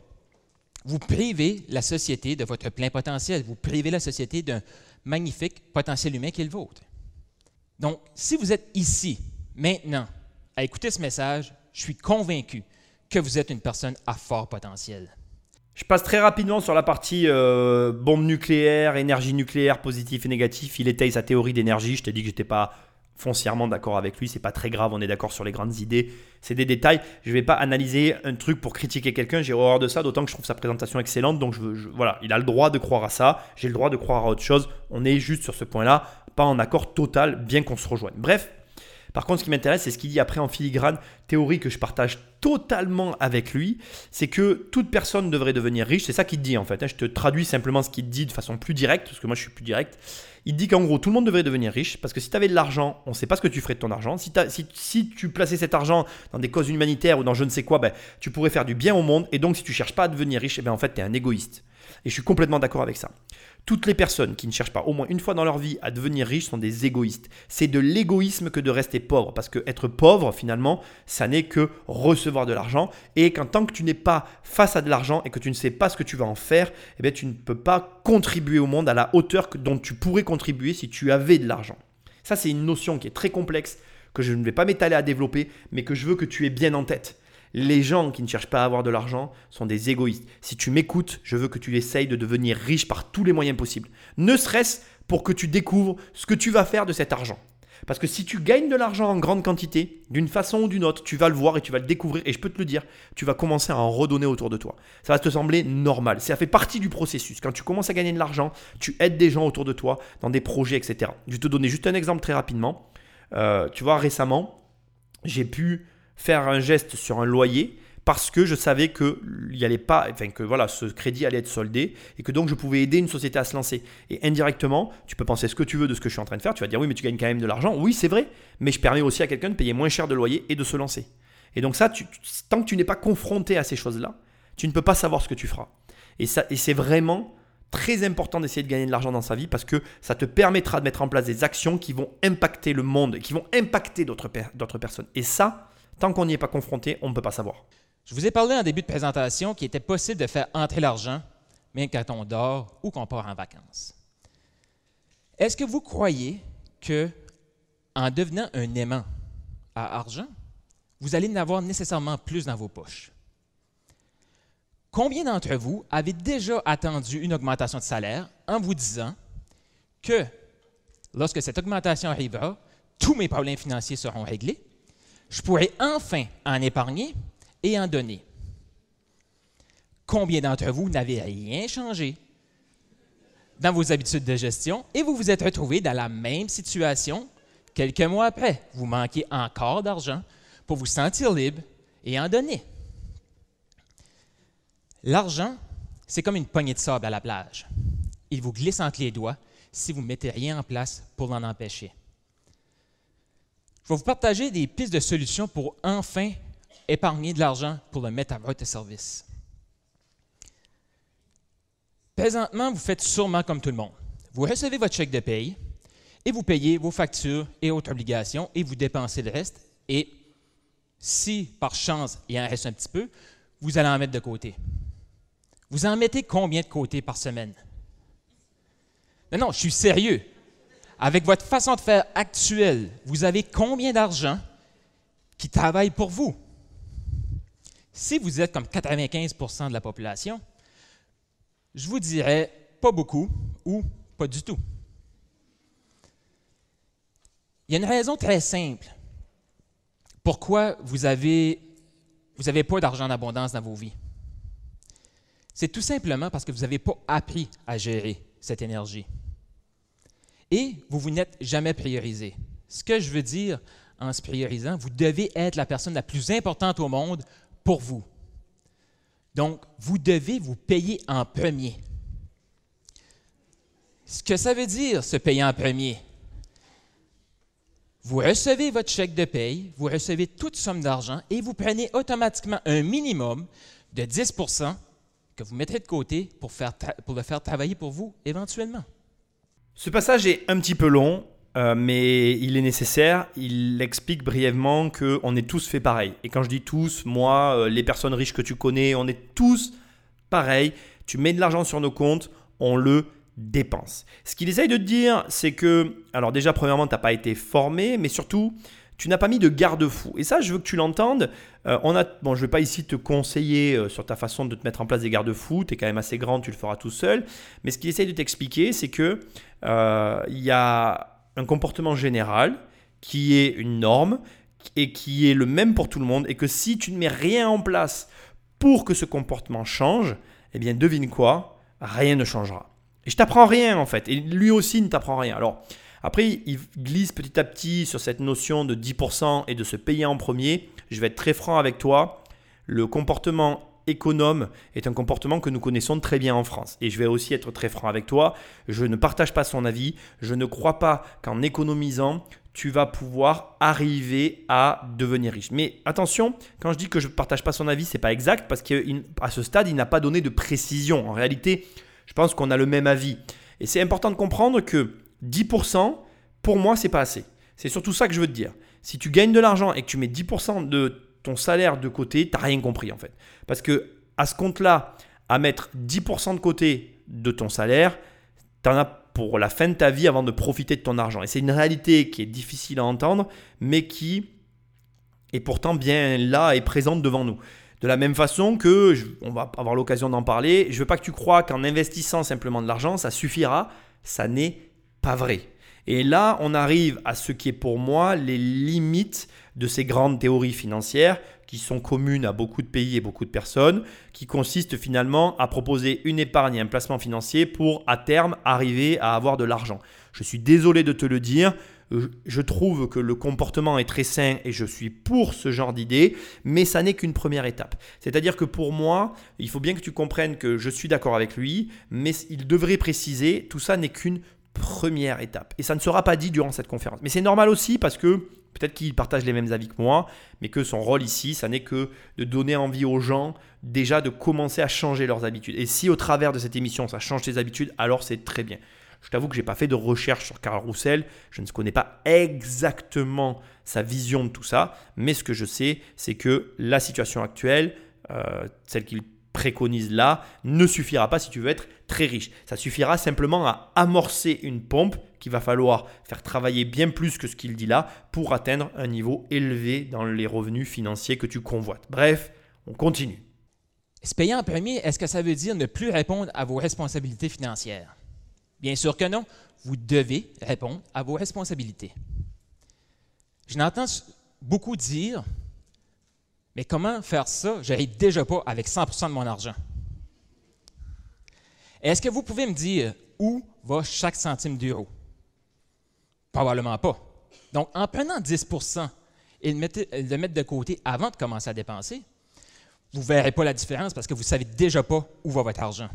vous privez la société de votre plein potentiel. Vous privez la société d'un magnifique potentiel humain qui est le vôtre. Donc, si vous êtes ici, maintenant, à écouter ce message, je suis convaincu que vous êtes une personne à fort potentiel. Je passe très rapidement sur la partie euh, bombe nucléaire, énergie nucléaire, positif et négatif. Il étaye sa théorie d'énergie. Je t'ai dit que je n'étais pas foncièrement d'accord avec lui. Ce n'est pas très grave. On est d'accord sur les grandes idées. C'est des détails. Je ne vais pas analyser un truc pour critiquer quelqu'un. J'ai horreur de ça, d'autant que je trouve sa présentation excellente. Donc, je, je, voilà, il a le droit de croire à ça. J'ai le droit de croire à autre chose. On est juste sur ce point-là. Pas en accord total, bien qu'on se rejoigne. Bref. Par contre, ce qui m'intéresse, c'est ce qu'il dit après en filigrane, théorie que je partage totalement avec lui, c'est que toute personne devrait devenir riche. C'est ça qu'il dit en fait. Je te traduis simplement ce qu'il dit de façon plus directe, parce que moi je suis plus direct. Il dit qu'en gros, tout le monde devrait devenir riche, parce que si tu avais de l'argent, on ne sait pas ce que tu ferais de ton argent. Si, si, si tu plaçais cet argent dans des causes humanitaires ou dans je ne sais quoi, ben, tu pourrais faire du bien au monde. Et donc, si tu ne cherches pas à devenir riche, eh ben, en fait, tu es un égoïste. Et je suis complètement d'accord avec ça. Toutes les personnes qui ne cherchent pas au moins une fois dans leur vie à devenir riches sont des égoïstes. C'est de l'égoïsme que de rester pauvre, parce que être pauvre, finalement, ça n'est que recevoir de l'argent, et qu'en tant que tu n'es pas face à de l'argent et que tu ne sais pas ce que tu vas en faire, eh bien, tu ne peux pas contribuer au monde à la hauteur que, dont tu pourrais contribuer si tu avais de l'argent. Ça, c'est une notion qui est très complexe, que je ne vais pas m'étaler à développer, mais que je veux que tu aies bien en tête. Les gens qui ne cherchent pas à avoir de l'argent sont des égoïstes. Si tu m'écoutes, je veux que tu essayes de devenir riche par tous les moyens possibles. Ne serait-ce pour que tu découvres ce que tu vas faire de cet argent. Parce que si tu gagnes de l'argent en grande quantité, d'une façon ou d'une autre, tu vas le voir et tu vas le découvrir. Et je peux te le dire, tu vas commencer à en redonner autour de toi. Ça va te sembler normal. Ça fait partie du processus. Quand tu commences à gagner de l'argent, tu aides des gens autour de toi dans des projets, et cetera. Je vais te donner juste un exemple très rapidement. Euh, tu vois, récemment, j'ai pu faire un geste sur un loyer parce que je savais que, y allait pas, enfin que voilà, ce crédit allait être soldé et que donc je pouvais aider une société à se lancer. Et indirectement, tu peux penser ce que tu veux de ce que je suis en train de faire. Tu vas dire oui, mais tu gagnes quand même de l'argent. Oui, c'est vrai, mais je permets aussi à quelqu'un de payer moins cher de loyer et de se lancer. Et donc ça, tu, tant que tu n'es pas confronté à ces choses-là, tu ne peux pas savoir ce que tu feras. Et, ça, et c'est vraiment très important d'essayer de gagner de l'argent dans sa vie parce que ça te permettra de mettre en place des actions qui vont impacter le monde, qui vont impacter d'autres, per- d'autres personnes. Et ça, tant qu'on n'y est pas confronté, on ne peut pas savoir. Je vous ai parlé en début de présentation qu'il était possible de faire entrer l'argent, même quand on dort ou qu'on part en vacances. Est-ce que vous croyez qu'en devenant un aimant à argent, vous allez en avoir nécessairement plus dans vos poches? Combien d'entre vous avez déjà attendu une augmentation de salaire en vous disant que lorsque cette augmentation arrivera, tous mes problèmes financiers seront réglés? Je pourrais enfin en épargner et en donner. Combien d'entre vous n'avez rien changé dans vos habitudes de gestion et vous vous êtes retrouvé dans la même situation quelques mois après? Vous manquez encore d'argent pour vous sentir libre et en donner. L'argent, c'est comme une poignée de sable à la plage. Il vous glisse entre les doigts si vous ne mettez rien en place pour l'en empêcher. Je vais vous partager des pistes de solutions pour enfin épargner de l'argent pour le mettre à votre service. Présentement, vous faites sûrement comme tout le monde. Vous recevez votre chèque de paye et vous payez vos factures et autres obligations et vous dépensez le reste. Et si, par chance, il en reste un petit peu, vous allez en mettre de côté. Vous en mettez combien de côté par semaine? Non, non, je suis sérieux. Avec votre façon de faire actuelle, vous avez combien d'argent qui travaille pour vous? Si vous êtes comme quatre-vingt-quinze pour cent de la population, je vous dirais pas beaucoup ou pas du tout. Il y a une raison très simple pourquoi vous avez vous n'avez pas d'argent en abondance dans vos vies. C'est tout simplement parce que vous n'avez pas appris à gérer cette énergie. Et vous vous n'êtes jamais priorisé. Ce que je veux dire en se priorisant, vous devez être la personne la plus importante au monde pour vous. Donc, vous devez vous payer en premier. Ce que ça veut dire, se payer en premier. Vous recevez votre chèque de paye, vous recevez toute somme d'argent et vous prenez automatiquement un minimum de dix pour cent que vous mettrez de côté pour, faire pour le faire travailler pour vous éventuellement. Ce passage est un petit peu long, euh, mais il est nécessaire. Il explique brièvement qu'on est tous fait pareil. Et quand je dis tous, moi, euh, les personnes riches que tu connais, on est tous pareil. Tu mets de l'argent sur nos comptes, on le dépense. Ce qu'il essaye de te dire, c'est que, alors déjà, premièrement, tu n'as pas été formé, mais surtout, tu n'as pas mis de garde-fou. Et ça, je veux que tu l'entendes. Euh, on a, bon, je ne vais pas ici te conseiller euh, sur ta façon de te mettre en place des garde-fous. Tu es quand même assez grand, tu le feras tout seul. Mais ce qu'il essaye de t'expliquer, c'est que euh, y a un comportement général qui est une norme et qui est le même pour tout le monde. Et que si tu ne mets rien en place pour que ce comportement change, eh bien, devine quoi? Rien ne changera. Et je t'apprends rien en fait. Et lui aussi ne t'apprend rien. Alors, après, il glisse petit à petit sur cette notion de dix pour cent et de se payer en premier. Je vais être très franc avec toi. Le comportement économe est un comportement que nous connaissons très bien en France. Et je vais aussi être très franc avec toi. Je ne partage pas son avis. Je ne crois pas qu'en économisant, tu vas pouvoir arriver à devenir riche. Mais attention, quand je dis que je ne partage pas son avis, ce n'est pas exact parce qu'à ce stade, il n'a pas donné de précision. En réalité, je pense qu'on a le même avis. Et c'est important de comprendre que dix pour cent, pour moi, ce n'est pas assez. C'est surtout ça que je veux te dire. Si tu gagnes de l'argent et que tu mets dix pour cent de ton salaire de côté, tu n'as rien compris en fait. Parce qu'à ce compte-là, à mettre dix pour cent de côté de ton salaire, tu en as pour la fin de ta vie avant de profiter de ton argent. Et c'est une réalité qui est difficile à entendre, mais qui est pourtant bien là et présente devant nous. De la même façon que, je, on va avoir l'occasion d'en parler, je ne veux pas que tu crois qu'en investissant simplement de l'argent, ça suffira, ça n'est pas vrai. Et là, on arrive à ce qui est pour moi les limites de ces grandes théories financières qui sont communes à beaucoup de pays et beaucoup de personnes, qui consistent finalement à proposer une épargne et un placement financier pour, à terme, arriver à avoir de l'argent. Je suis désolé de te le dire, je trouve que le comportement est très sain et je suis pour ce genre d'idée, mais ça n'est qu'une première étape. C'est-à-dire que pour moi, il faut bien que tu comprennes que je suis d'accord avec lui, mais il devrait préciser, tout ça n'est qu'une première étape. Et ça ne sera pas dit durant cette conférence. Mais c'est normal aussi parce que peut-être qu'il partage les mêmes avis que moi, mais que son rôle ici, ça n'est que de donner envie aux gens déjà de commencer à changer leurs habitudes. Et si au travers de cette émission, ça change tes habitudes, alors c'est très bien. Je t'avoue que je n'ai pas fait de recherche sur Karl Roussel. Je ne connais pas exactement sa vision de tout ça. Mais ce que je sais, c'est que la situation actuelle, euh, celle qu'il préconise là, ne suffira pas si tu veux être très riche. Ça suffira simplement à amorcer une pompe qu'il va falloir faire travailler bien plus que ce qu'il dit là pour atteindre un niveau élevé dans les revenus financiers que tu convoites. Bref, on continue. Se payer en premier, est-ce que ça veut dire ne plus répondre à vos responsabilités financières? Bien sûr que non. Vous devez répondre à vos responsabilités. Je n'entends beaucoup dire, mais comment faire ça? Je n'arrive déjà pas avec cent pour cent de mon argent. Est-ce que vous pouvez me dire où va chaque centime d'euro? Probablement pas. Donc, en prenant dix pour cent et le mettre de côté avant de commencer à dépenser, vous ne verrez pas la différence parce que vous ne savez déjà pas où va votre argent.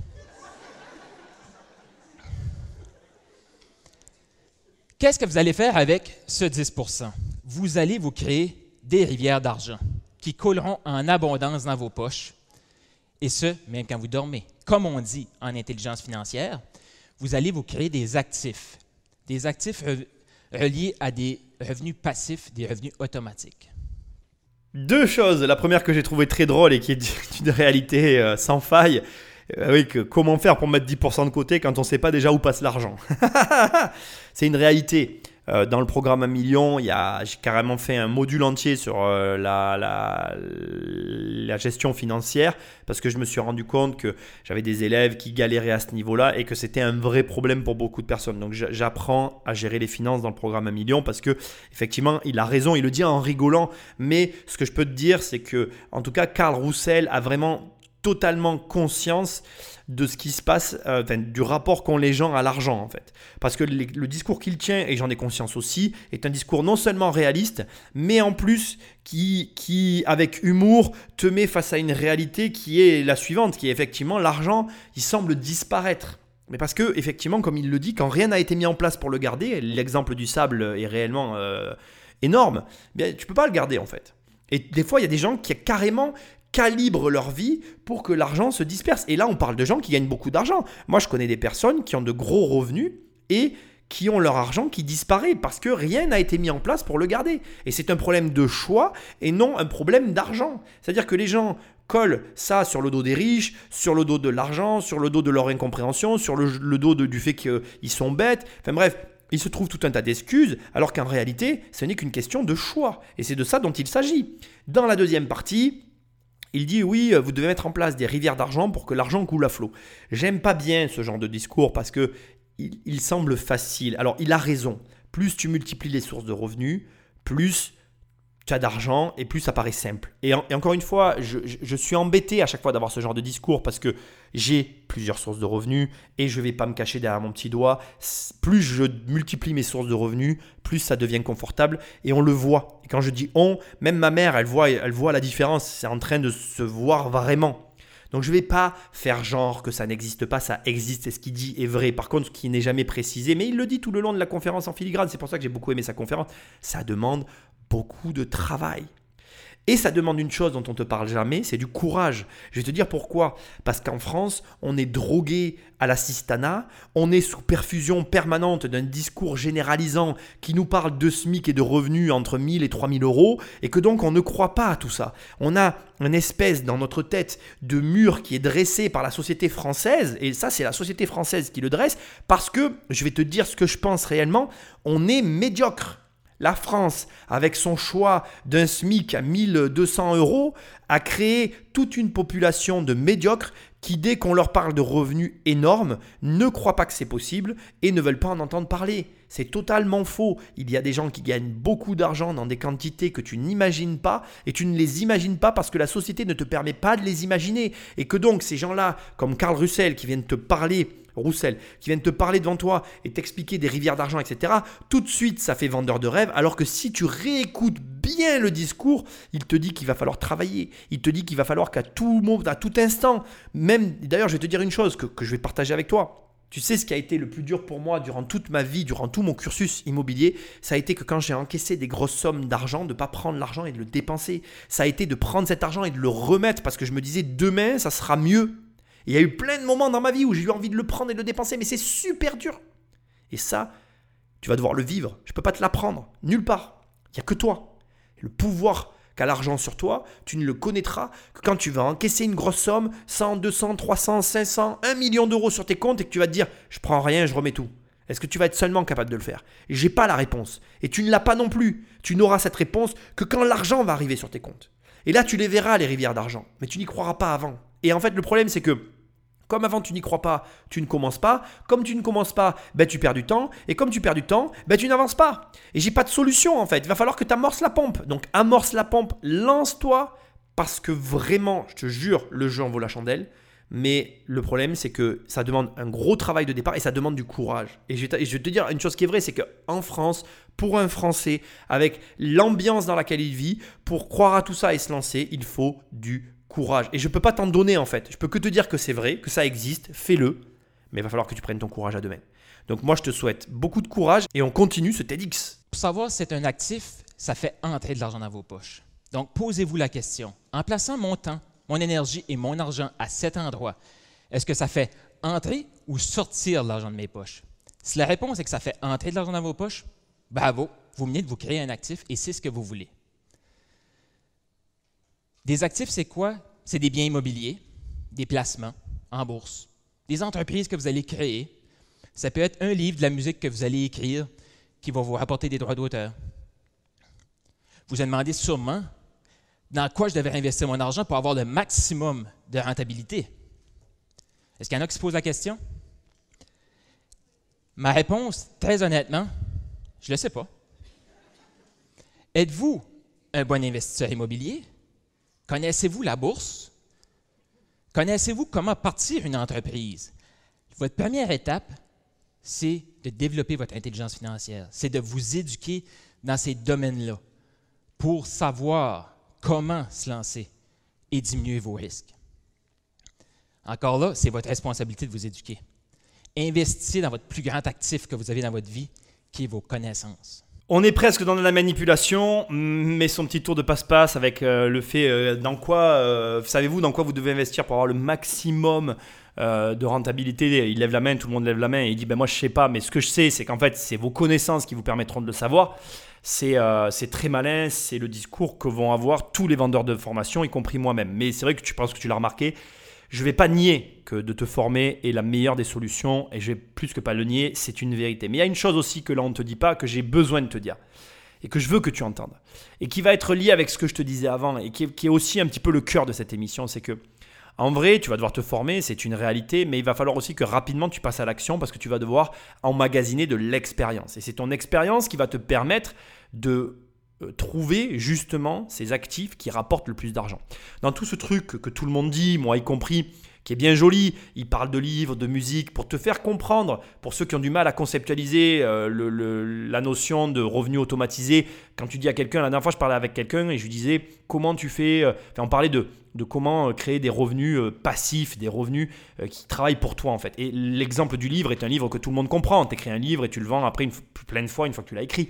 Qu'est-ce que vous allez faire avec ce dix pour cent? Vous allez vous créer des rivières d'argent qui couleront en abondance dans vos poches, et ce, même quand vous dormez. Comme on dit en intelligence financière, vous allez vous créer des actifs, des actifs re- reliés à des revenus passifs, des revenus automatiques. Deux choses. La première que j'ai trouvée très drôle et qui est une réalité sans faille, oui, que comment faire pour mettre dix pour cent de côté quand on ne sait pas déjà où passe l'argent? C'est une réalité. Euh, dans le programme un million, il y a, j'ai carrément fait un module entier sur euh, la, la, la gestion financière, parce que je me suis rendu compte que j'avais des élèves qui galéraient à ce niveau-là et que c'était un vrai problème pour beaucoup de personnes. Donc j'apprends à gérer les finances dans le programme un million, parce que effectivement, il a raison, il le dit en rigolant, mais ce que je peux te dire, c'est que en tout cas, Karl Roussel a vraiment totalement conscience de ce qui se passe, euh, enfin, du rapport qu'ont les gens à l'argent en fait. Parce que les, le discours qu'il tient, et j'en ai conscience aussi, est un discours non seulement réaliste, mais en plus qui, qui avec humour, te met face à une réalité qui est la suivante, qui est effectivement l'argent, il semble disparaître. Mais parce que effectivement, comme il le dit, quand rien n'a été mis en place pour le garder, l'exemple du sable est réellement euh, énorme, bien, tu ne peux pas le garder en fait. Et des fois, il y a des gens qui carrément calibrent leur vie pour que l'argent se disperse. Et là, on parle de gens qui gagnent beaucoup d'argent. Moi, je connais des personnes qui ont de gros revenus et qui ont leur argent qui disparaît parce que rien n'a été mis en place pour le garder. Et c'est un problème de choix et non un problème d'argent. C'est-à-dire que les gens collent ça sur le dos des riches, sur le dos de l'argent, sur le dos de leur incompréhension, sur le, le dos de, du fait qu'ils sont bêtes. Enfin bref, il se trouve tout un tas d'excuses, alors qu'en réalité, ce n'est qu'une question de choix. Et c'est de ça dont il s'agit. Dans la deuxième partie, il dit oui, vous devez mettre en place des rivières d'argent pour que l'argent coule à flot. J'aime pas bien ce genre de discours parce que il, il semble facile. Alors, il a raison. Plus tu multiplies les sources de revenus, plus tu as d'argent et plus ça paraît simple. Et, en, et encore une fois, je, je, je suis embêté à chaque fois d'avoir ce genre de discours parce que j'ai plusieurs sources de revenus et je ne vais pas me cacher derrière mon petit doigt. Plus je multiplie mes sources de revenus, plus ça devient confortable et on le voit. Et quand je dis on, même ma mère, elle voit, elle voit la différence. C'est en train de se voir vraiment. Donc, je ne vais pas faire genre que ça n'existe pas, ça existe et ce qu'il dit est vrai. Par contre, ce qui n'est jamais précisé, mais il le dit tout le long de la conférence en filigrane. C'est pour ça que j'ai beaucoup aimé sa conférence. Ça demande beaucoup de travail. Et ça demande une chose dont on ne te parle jamais, c'est du courage. Je vais te dire pourquoi. Parce qu'en France, on est drogué à la cistana, on est sous perfusion permanente d'un discours généralisant qui nous parle de SMIC et de revenus entre mille et trois mille euros et que donc on ne croit pas à tout ça. On a une espèce dans notre tête de mur qui est dressé par la société française et ça, c'est la société française qui le dresse parce que, je vais te dire ce que je pense réellement, on est médiocre. La France, avec son choix d'un SMIC à mille deux cents euros, a créé toute une population de médiocres qui, dès qu'on leur parle de revenus énormes, ne croient pas que c'est possible et ne veulent pas en entendre parler. C'est totalement faux. Il y a des gens qui gagnent beaucoup d'argent dans des quantités que tu n'imagines pas et tu ne les imagines pas parce que la société ne te permet pas de les imaginer. Et que donc, ces gens-là, comme Karl Roussel, qui viennent te parler Roussel, qui viennent te parler devant toi et t'expliquer des rivières d'argent, et cetera, tout de suite, ça fait vendeur de rêve, alors que si tu réécoutes bien le discours, il te dit qu'il va falloir travailler, il te dit qu'il va falloir qu'à tout moment, à tout instant, même, d'ailleurs, je vais te dire une chose que, que je vais partager avec toi. Tu sais ce qui a été le plus dur pour moi durant toute ma vie, durant tout mon cursus immobilier, ça a été que quand j'ai encaissé des grosses sommes d'argent, de ne pas prendre l'argent et de le dépenser. Ça a été de prendre cet argent et de le remettre parce que je me disais demain, ça sera mieux. Il y a eu plein de moments dans ma vie où j'ai eu envie de le prendre et de le dépenser, mais c'est super dur. Et ça, tu vas devoir le vivre. Je ne peux pas te l'apprendre. Nulle part. Il n'y a que toi. Le pouvoir qu'a l'argent sur toi, tu ne le connaîtras que quand tu vas encaisser une grosse somme, cent, deux cents, trois cents, cinq cents, un million d'euros sur tes comptes et que tu vas te dire « je prends rien, je remets tout ». Est-ce que tu vas être seulement capable de le faire? Je n'ai pas la réponse. Et tu ne l'as pas non plus. Tu n'auras cette réponse que quand l'argent va arriver sur tes comptes. Et là, tu les verras, les rivières d'argent. Mais tu n'y croiras pas avant. Et en fait, le problème, c'est que comme avant, tu n'y crois pas, tu ne commences pas. Comme tu ne commences pas, ben, tu perds du temps. Et comme tu perds du temps, ben, tu n'avances pas. Et j'ai pas de solution en fait. Il va falloir que tu amorces la pompe. Donc amorce la pompe, lance-toi. Parce que vraiment, je te jure, le jeu en vaut la chandelle. Mais le problème, c'est que ça demande un gros travail de départ et ça demande du courage. Et je vais te dire une chose qui est vraie, c'est qu'en France, pour un Français, avec l'ambiance dans laquelle il vit, pour croire à tout ça et se lancer, il faut du courage. Courage. Et je ne peux pas t'en donner en fait. Je peux que te dire que c'est vrai, que ça existe, fais-le. Mais il va falloir que tu prennes ton courage à deux mains. Donc moi, je te souhaite beaucoup de courage et on continue ce TEDx. Pour savoir si c'est un actif, ça fait entrer de l'argent dans vos poches. Donc posez-vous la question. En plaçant mon temps, mon énergie et mon argent à cet endroit, est-ce que ça fait entrer ou sortir de l'argent de mes poches? Si la réponse est que ça fait entrer de l'argent dans vos poches, bravo, vous venez de vous créer un actif et c'est ce que vous voulez. Des actifs, c'est quoi? C'est des biens immobiliers, des placements en bourse, des entreprises que vous allez créer. Ça peut être un livre de la musique que vous allez écrire qui va vous rapporter des droits d'auteur. Vous vous demandez sûrement dans quoi je devrais investir mon argent pour avoir le maximum de rentabilité. Est-ce qu'il y en a qui se posent la question? Ma réponse, très honnêtement, je ne le sais pas. Êtes-vous un bon investisseur immobilier? Connaissez-vous la bourse? Connaissez-vous comment partir une entreprise? Votre première étape, c'est de développer votre intelligence financière. C'est de vous éduquer dans ces domaines-là pour savoir comment se lancer et diminuer vos risques. Encore là, c'est votre responsabilité de vous éduquer. Investissez dans votre plus grand actif que vous avez dans votre vie, qui est vos connaissances. On est presque dans de la manipulation, mais son petit tour de passe-passe avec euh, le fait euh, dans quoi, euh, savez-vous dans quoi vous devez investir pour avoir le maximum euh, de rentabilité? Il lève la main, tout le monde lève la main et il dit ben moi je sais pas, mais ce que je sais c'est qu'en fait c'est vos connaissances qui vous permettront de le savoir. C'est, euh, c'est très malin, c'est le discours que vont avoir tous les vendeurs de formation, y compris moi-même. Mais c'est vrai que tu penses que tu l'as remarqué. Je ne vais pas nier que de te former est la meilleure des solutions et je vais plus que pas le nier, c'est une vérité. Mais il y a une chose aussi que là on ne te dit pas, que j'ai besoin de te dire et que je veux que tu entendes et qui va être liée avec ce que je te disais avant et qui est, qui est aussi un petit peu le cœur de cette émission, c'est que en vrai, tu vas devoir te former, c'est une réalité, mais il va falloir aussi que rapidement tu passes à l'action parce que tu vas devoir emmagasiner de l'expérience. Et c'est ton expérience qui va te permettre de trouver justement ces actifs qui rapportent le plus d'argent. Dans tout ce truc que tout le monde dit, moi y compris, qui est bien joli, il parle de livres, de musique, pour te faire comprendre, pour ceux qui ont du mal à conceptualiser euh, le, le, la notion de revenu automatisé, quand tu dis à quelqu'un, la dernière fois je parlais avec quelqu'un et je lui disais comment tu fais, euh, enfin, on parlait de, de comment créer des revenus euh, passifs, des revenus euh, qui travaillent pour toi en fait. Et l'exemple du livre est un livre que tout le monde comprend, tu écris un livre et tu le vends après une, plein de fois une fois que tu l'as écrit.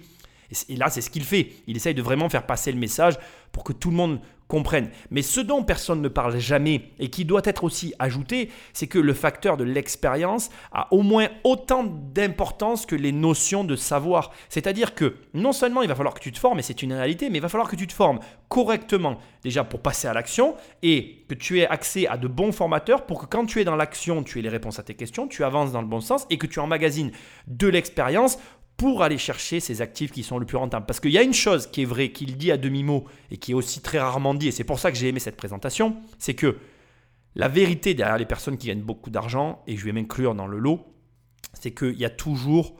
Et là, c'est ce qu'il fait. Il essaye de vraiment faire passer le message pour que tout le monde comprenne. Mais ce dont personne ne parle jamais et qui doit être aussi ajouté, c'est que le facteur de l'expérience a au moins autant d'importance que les notions de savoir. C'est-à-dire que non seulement il va falloir que tu te formes, et c'est une réalité, mais il va falloir que tu te formes correctement déjà pour passer à l'action et que tu aies accès à de bons formateurs pour que quand tu es dans l'action, tu aies les réponses à tes questions, tu avances dans le bon sens et que tu emmagasines de l'expérience pour aller chercher ces actifs qui sont le plus rentables. Parce qu'il y a une chose qui est vraie, qu'il dit à demi-mot et qui est aussi très rarement dit, et c'est pour ça que j'ai aimé cette présentation, c'est que la vérité derrière les personnes qui gagnent beaucoup d'argent, et je vais m'inclure dans le lot, c'est qu'il y a toujours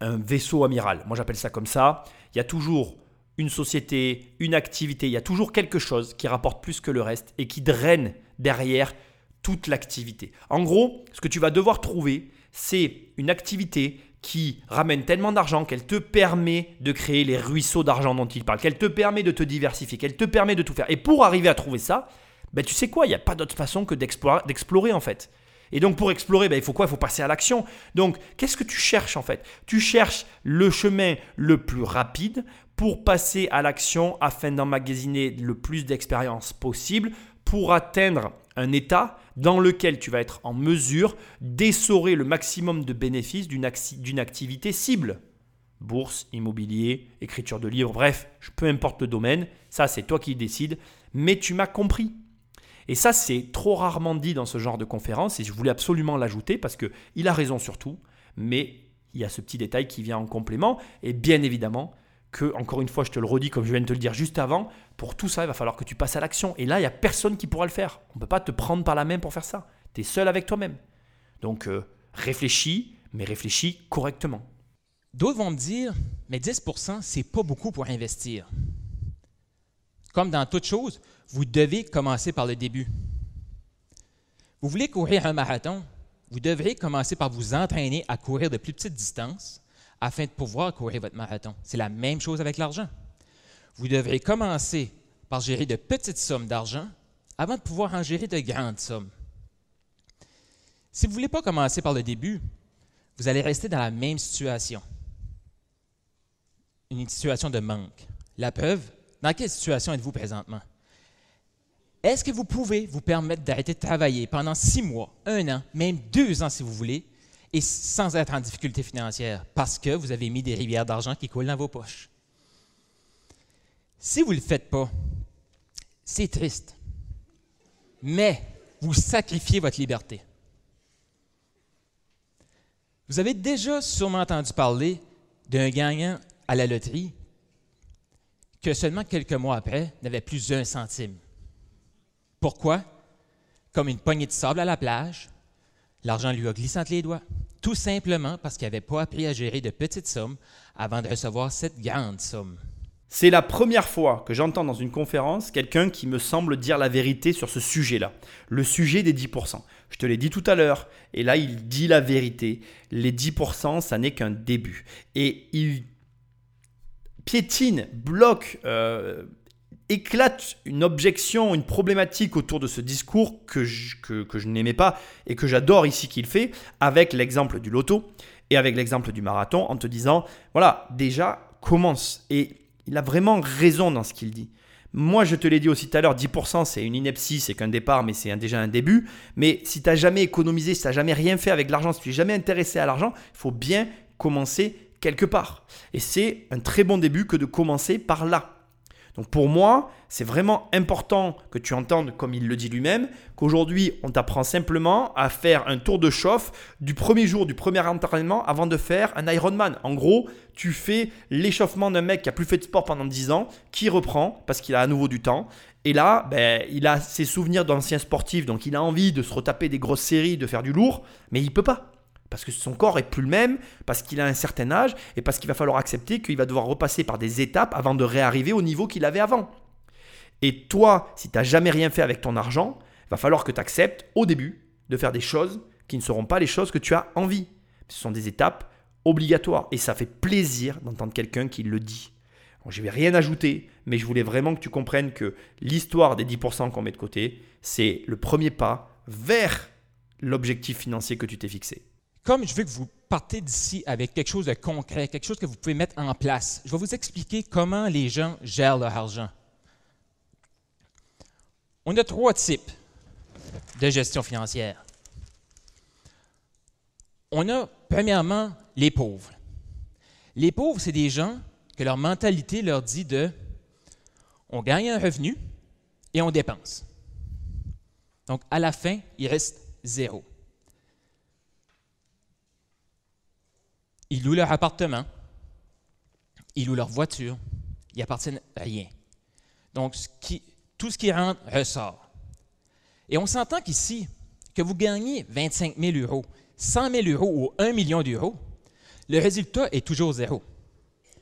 un vaisseau amiral. Moi, j'appelle ça comme ça. Il y a toujours une société, une activité, il y a toujours quelque chose qui rapporte plus que le reste et qui draine derrière toute l'activité. En gros, ce que tu vas devoir trouver, c'est une activité qui ramène tellement d'argent qu'elle te permet de créer les ruisseaux d'argent dont il parle, qu'elle te permet de te diversifier, qu'elle te permet de tout faire. Et pour arriver à trouver ça, ben tu sais quoi, il n'y a pas d'autre façon que d'explorer, d'explorer en fait. Et donc pour explorer, ben il faut quoi? Il faut passer à l'action. Donc qu'est-ce que tu cherches en fait? Tu cherches le chemin le plus rapide pour passer à l'action afin d'emmagasiner le plus d'expérience possible pour atteindre un état dans lequel tu vas être en mesure d'essorer le maximum de bénéfices d'une, axi- d'une activité cible. Bourse, immobilier, écriture de livres, bref, peu importe le domaine, ça c'est toi qui décides, mais tu m'as compris. Et ça c'est trop rarement dit dans ce genre de conférence et je voulais absolument l'ajouter parce qu'il a raison sur tout, mais il y a ce petit détail qui vient en complément et bien évidemment, que, encore une fois, je te le redis comme je viens de te le dire juste avant, pour tout ça, il va falloir que tu passes à l'action. Et là, il n'y a personne qui pourra le faire. On ne peut pas te prendre par la main pour faire ça. Tu es seul avec toi-même. Donc, euh, réfléchis, mais réfléchis correctement. D'autres vont me dire, mais dix pour cent, c'est pas beaucoup pour investir. Comme dans toute chose, vous devez commencer par le début. Vous voulez courir un marathon, vous devrez commencer par vous entraîner à courir de plus petites distances, afin de pouvoir courir votre marathon. C'est la même chose avec l'argent. Vous devrez commencer par gérer de petites sommes d'argent avant de pouvoir en gérer de grandes sommes. Si vous ne voulez pas commencer par le début, vous allez rester dans la même situation. Une situation de manque. La preuve, dans quelle situation êtes-vous présentement? Est-ce que vous pouvez vous permettre d'arrêter de travailler pendant six mois, un an, même deux ans si vous voulez, et sans être en difficulté financière, parce que vous avez mis des rivières d'argent qui coulent dans vos poches? Si vous ne le faites pas, c'est triste, mais vous sacrifiez votre liberté. Vous avez déjà sûrement entendu parler d'un gagnant à la loterie que seulement quelques mois après n'avait plus un centime. Pourquoi? Comme une poignée de sable à la plage, l'argent lui a glissé entre les doigts, tout simplement parce qu'il n'avait pas appris à gérer de petites sommes avant de recevoir cette grande somme. C'est la première fois que j'entends dans une conférence quelqu'un qui me semble dire la vérité sur ce sujet-là, le sujet des dix pour cent. Je te l'ai dit tout à l'heure, et là il dit la vérité. Les dix pour cent, ça n'est qu'un début. Et il piétine, bloque, euh, éclate une objection, une problématique autour de ce discours que je, que, que je n'aimais pas et que j'adore ici qu'il fait avec l'exemple du loto et avec l'exemple du marathon en te disant, voilà, déjà, commence. Et il a vraiment raison dans ce qu'il dit. Moi, je te l'ai dit aussi tout à l'heure, dix pour cent, c'est une ineptie, c'est qu'un départ, mais c'est un, déjà un début. Mais si tu n'as jamais économisé, si tu n'as jamais rien fait avec l'argent, si tu n'es jamais intéressé à l'argent, il faut bien commencer quelque part. Et c'est un très bon début que de commencer par là. Donc pour moi, c'est vraiment important que tu entendes, comme il le dit lui-même, qu'aujourd'hui, on t'apprend simplement à faire un tour de chauffe du premier jour, du premier entraînement avant de faire un Ironman. En gros, tu fais l'échauffement d'un mec qui n'a plus fait de sport pendant dix ans, qui reprend parce qu'il a à nouveau du temps. Et là, ben, il a ses souvenirs d'ancien sportif, donc il a envie de se retaper des grosses séries, de faire du lourd, mais il ne peut pas. Parce que son corps n'est plus le même, parce qu'il a un certain âge et parce qu'il va falloir accepter qu'il va devoir repasser par des étapes avant de réarriver au niveau qu'il avait avant. Et toi, si tu n'as jamais rien fait avec ton argent, il va falloir que tu acceptes au début de faire des choses qui ne seront pas les choses que tu as envie. Ce sont des étapes obligatoires et ça fait plaisir d'entendre quelqu'un qui le dit. Bon, je ne vais rien ajouter, mais je voulais vraiment que tu comprennes que l'histoire des dix pour cent qu'on met de côté, c'est le premier pas vers l'objectif financier que tu t'es fixé. Comme je veux que vous partez d'ici avec quelque chose de concret, quelque chose que vous pouvez mettre en place, je vais vous expliquer comment les gens gèrent leur argent. On a trois types de gestion financière. On a premièrement les pauvres. Les pauvres, c'est des gens que leur mentalité leur dit de « on gagne un revenu et on dépense ». Donc, à la fin, il reste zéro. Ils louent leur appartement, ils louent leur voiture, ils n'appartiennent à rien. Donc, ce qui, tout ce qui rentre ressort. Et on s'entend qu'ici, que vous gagnez vingt-cinq mille euros, cent mille euros ou un million d'euros, le résultat est toujours zéro.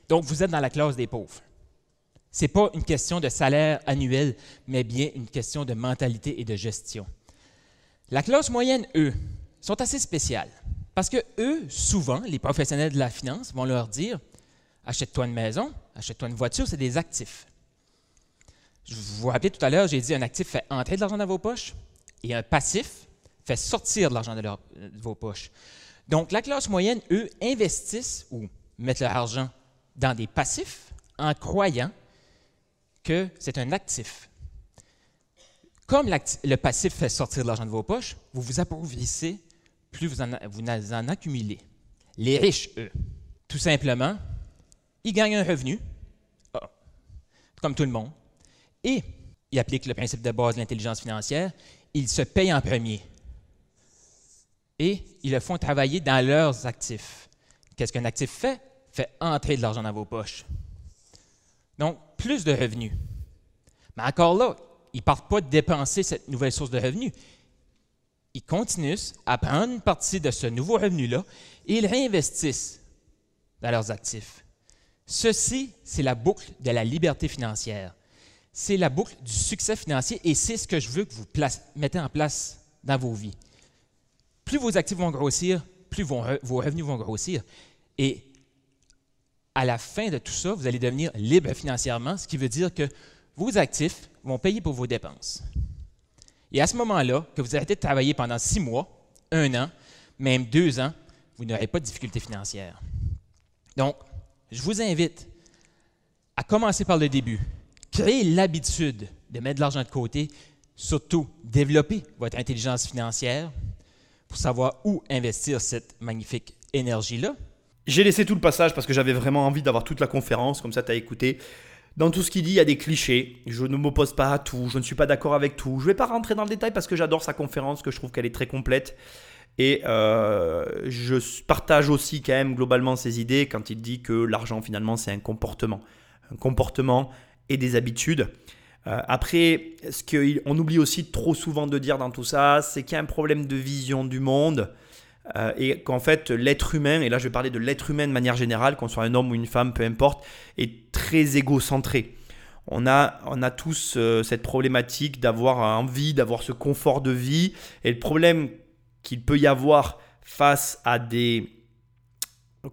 Donc, vous êtes dans la classe des pauvres. Ce n'est pas une question de salaire annuel, mais bien une question de mentalité et de gestion. La classe moyenne, eux, sont assez spéciales. Parce que eux, souvent, les professionnels de la finance vont leur dire « achète-toi une maison, achète-toi une voiture, c'est des actifs ». Je vous vous rappelez tout à l'heure, j'ai dit un actif fait entrer de l'argent dans vos poches et un passif fait sortir de l'argent de, leur, de vos poches. Donc, la classe moyenne, eux, investissent ou mettent leur argent dans des passifs en croyant que c'est un actif. Comme le passif fait sortir de l'argent de vos poches, vous vous appauvrissez plus vous en, vous en accumulez. Les riches, eux, tout simplement, ils gagnent un revenu, comme tout le monde, et ils appliquent le principe de base de l'intelligence financière, ils se payent en premier et ils le font travailler dans leurs actifs. Qu'est-ce qu'un actif fait? Fait entrer de l'argent dans vos poches. Donc, plus de revenus. Mais encore là, ils ne partent pas de dépenser cette nouvelle source de revenus. Ils continuent à prendre une partie de ce nouveau revenu-là et ils réinvestissent dans leurs actifs. Ceci, c'est la boucle de la liberté financière. C'est la boucle du succès financier et c'est ce que je veux que vous place, mettez en place dans vos vies. Plus vos actifs vont grossir, plus vos, vos revenus vont grossir. Et à la fin de tout ça, vous allez devenir libre financièrement, ce qui veut dire que vos actifs vont payer pour vos dépenses. Et à ce moment-là, que vous arrêtez de travailler pendant six mois, un an, même deux ans, vous n'aurez pas de difficultés financières. Donc, je vous invite à commencer par le début. Créez l'habitude de mettre de l'argent de côté, surtout développer votre intelligence financière pour savoir où investir cette magnifique énergie-là. J'ai laissé tout le passage parce que j'avais vraiment envie d'avoir toute la conférence, comme ça tu as écouté. Dans tout ce qu'il dit, il y a des clichés, je ne m'oppose pas à tout, je ne suis pas d'accord avec tout, je ne vais pas rentrer dans le détail parce que j'adore sa conférence, que je trouve qu'elle est très complète Et euh, je partage aussi quand même globalement ses idées quand il dit que l'argent finalement c'est un comportement, un comportement et des habitudes. Euh, après, ce qu'on oublie aussi trop souvent de dire dans tout ça, c'est qu'il y a un problème de vision du monde euh, et qu'en fait l'être humain, et là je vais parler de l'être humain de manière générale, qu'on soit un homme ou une femme, peu importe, est très égocentré. On a, on a tous euh, cette problématique d'avoir envie, d'avoir ce confort de vie, et le problème qu'il peut y avoir face à des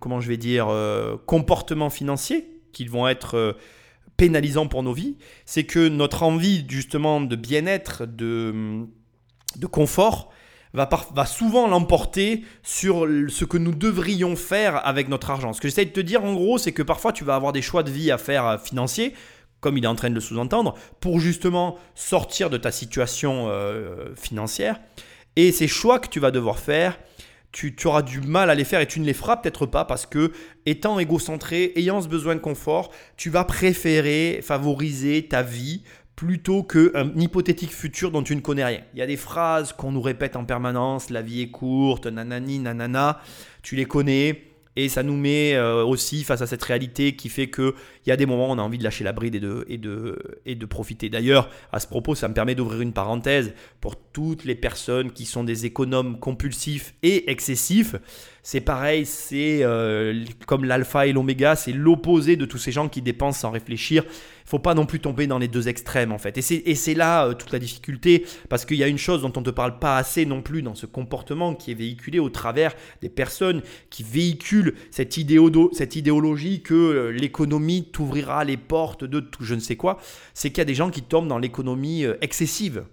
comment je vais dire euh, comportements financiers qui vont être euh, pénalisants pour nos vies, c'est que notre envie justement de bien-être, de, de confort va, par, va souvent l'emporter sur ce que nous devrions faire avec notre argent. Ce que j'essaie de te dire en gros, c'est que parfois tu vas avoir des choix de vie à faire financiers, comme il est en train de le sous-entendre, pour justement sortir de ta situation euh, financière. Et ces choix que tu vas devoir faire, tu, tu auras du mal à les faire et tu ne les feras peut-être pas parce que, étant égocentré, ayant ce besoin de confort, tu vas préférer favoriser ta vie plutôt qu'un hypothétique futur dont tu ne connais rien. Il y a des phrases qu'on nous répète en permanence, la vie est courte, nanani, nanana, tu les connais. Et ça nous met aussi face à cette réalité qui fait qu'il y a des moments où on a envie de lâcher la bride et de, et, de, et de profiter. D'ailleurs, à ce propos, ça me permet d'ouvrir une parenthèse pour toutes les personnes qui sont des économes compulsifs et excessifs. C'est pareil, c'est euh, comme l'alpha et l'oméga, c'est l'opposé de tous ces gens qui dépensent sans réfléchir. Il ne faut pas non plus tomber dans les deux extrêmes en fait. Et c'est, et c'est là euh, toute la difficulté, parce qu'il y a une chose dont on ne te parle pas assez non plus dans ce comportement qui est véhiculé au travers des personnes qui véhiculent Cette, idéolo- cette idéologie que l'économie t'ouvrira les portes de tout je ne sais quoi, c'est qu'il y a des gens qui tombent dans l'économie excessive.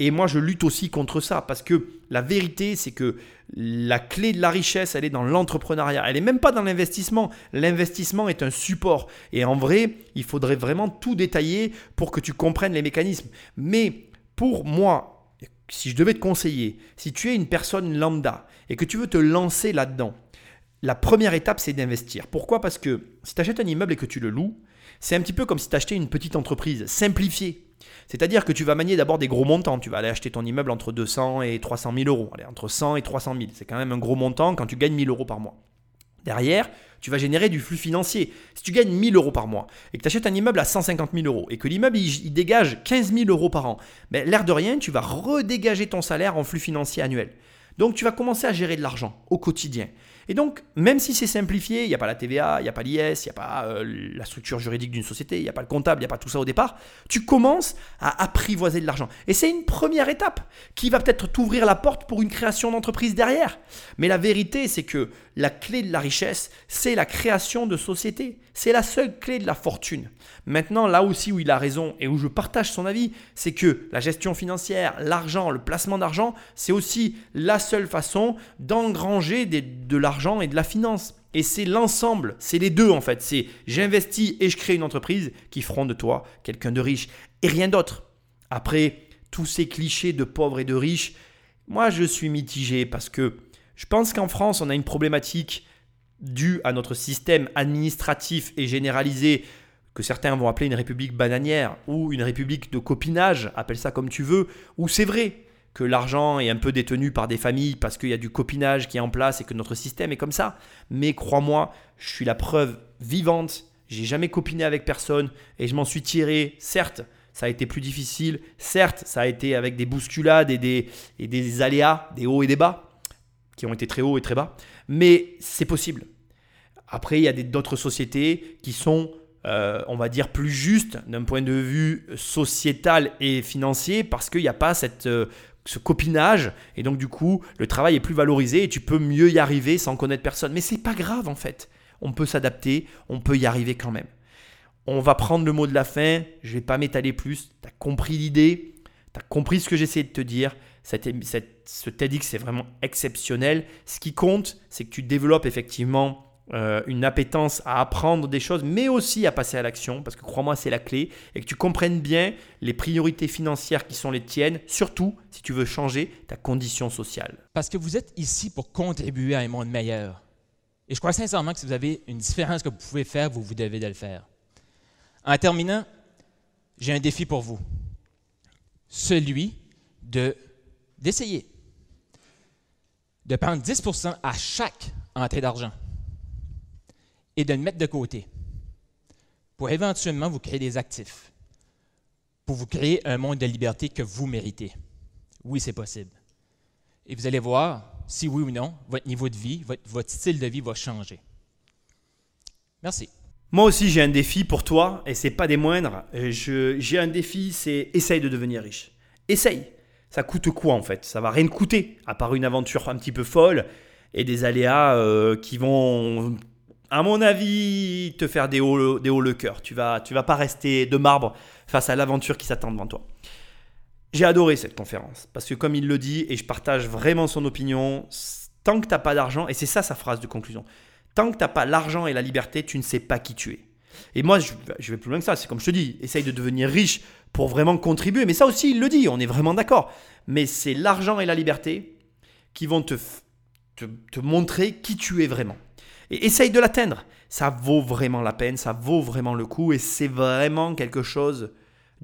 Et moi, je lutte aussi contre ça parce que la vérité, c'est que la clé de la richesse, elle est dans l'entrepreneuriat. Elle n'est même pas dans l'investissement. L'investissement est un support. Et en vrai, il faudrait vraiment tout détailler pour que tu comprennes les mécanismes. Mais pour moi, si je devais te conseiller, si tu es une personne lambda et que tu veux te lancer là-dedans, la première étape, c'est d'investir. Pourquoi ? Parce que si tu achètes un immeuble et que tu le loues, c'est un petit peu comme si tu achetais une petite entreprise simplifiée. C'est-à-dire que tu vas manier d'abord des gros montants. Tu vas aller acheter ton immeuble entre deux cents et trois cent mille euros. Allez, entre cent et trois cent mille. C'est quand même un gros montant quand tu gagnes mille euros par mois. Derrière, tu vas générer du flux financier. Si tu gagnes mille euros par mois et que tu achètes un immeuble à cent cinquante mille euros et que l'immeuble il, il dégage quinze mille euros par an, ben, l'air de rien, tu vas redégager ton salaire en flux financier annuel. Donc, tu vas commencer à gérer de l'argent au quotidien. Et donc, même si c'est simplifié, il n'y a pas la T V A, il n'y a pas l'I S, il n'y a pas euh, la structure juridique d'une société, il n'y a pas le comptable, il n'y a pas tout ça au départ, tu commences à apprivoiser de l'argent. Et c'est une première étape qui va peut-être t'ouvrir la porte pour une création d'entreprise derrière. Mais la vérité, c'est que la clé de la richesse, c'est la création de société. C'est la seule clé de la fortune. Maintenant, là aussi où il a raison et où je partage son avis, c'est que la gestion financière, l'argent, le placement d'argent, c'est aussi la seule façon d'engranger des, de l'argent et de la finance. Et c'est l'ensemble, c'est les deux en fait. C'est j'investis et je crée une entreprise qui feront de toi quelqu'un de riche et rien d'autre. Après, tous ces clichés de pauvres et de riches, moi je suis mitigé parce que je pense qu'en France, on a une problématique due à notre système administratif et généralisé que certains vont appeler une république bananière ou une république de copinage, appelle ça comme tu veux, où c'est vrai que l'argent est un peu détenu par des familles parce qu'il y a du copinage qui est en place et que notre système est comme ça. Mais crois-moi, je suis la preuve vivante, j'ai jamais copiné avec personne et je m'en suis tiré, certes, ça a été plus difficile, certes, ça a été avec des bousculades et des, et des aléas, des hauts et des bas, qui ont été très hauts et très bas, mais c'est possible. Après, il y a des, d'autres sociétés qui sont, euh, on va dire, plus justes d'un point de vue sociétal et financier parce qu'il n'y a pas cette, euh, ce copinage et donc du coup, le travail est plus valorisé et tu peux mieux y arriver sans connaître personne. Mais ce n'est pas grave en fait, on peut s'adapter, on peut y arriver quand même. On va prendre le mot de la fin, je ne vais pas m'étaler plus, tu as compris l'idée, tu as compris ce que j'essayais de te dire. Cette, cette, ce TEDx, c'est vraiment exceptionnel. Ce qui compte, c'est que tu développes effectivement euh, une appétence à apprendre des choses, mais aussi à passer à l'action, parce que crois-moi, c'est la clé, et que tu comprennes bien les priorités financières qui sont les tiennes, surtout si tu veux changer ta condition sociale. Parce que vous êtes ici pour contribuer à un monde meilleur. Et je crois sincèrement que si vous avez une différence que vous pouvez faire, vous vous devez de le faire. En terminant, j'ai un défi pour vous. Celui de d'essayer. de prendre dix pour cent à chaque entrée d'argent et de le mettre de côté pour éventuellement vous créer des actifs, pour vous créer un monde de liberté que vous méritez. Oui, c'est possible. Et vous allez voir si oui ou non, votre niveau de vie, votre, votre style de vie va changer. Merci. Moi aussi, j'ai un défi pour toi et c'est pas des moindres. Je, j'ai un défi, c'est essaye de devenir riche. Essaye. Ça coûte quoi en fait? Ça va rien coûter, à part une aventure un petit peu folle et des aléas euh, qui vont, à mon avis, te faire des hauts des hauts le cœur. Tu vas, tu vas pas rester de marbre face à l'aventure qui s'attend devant toi. J'ai adoré cette conférence parce que comme il le dit, et je partage vraiment son opinion, tant que tu n'as pas d'argent, et c'est ça sa phrase de conclusion, tant que tu n'as pas l'argent et la liberté, tu ne sais pas qui tu es. Et moi, je vais plus loin que ça. C'est comme je te dis, essaye de devenir riche pour vraiment contribuer. Mais ça aussi, il le dit, on est vraiment d'accord. Mais c'est l'argent et la liberté qui vont te, te, te montrer qui tu es vraiment. Et essaye de l'atteindre. Ça vaut vraiment la peine, ça vaut vraiment le coup et c'est vraiment quelque chose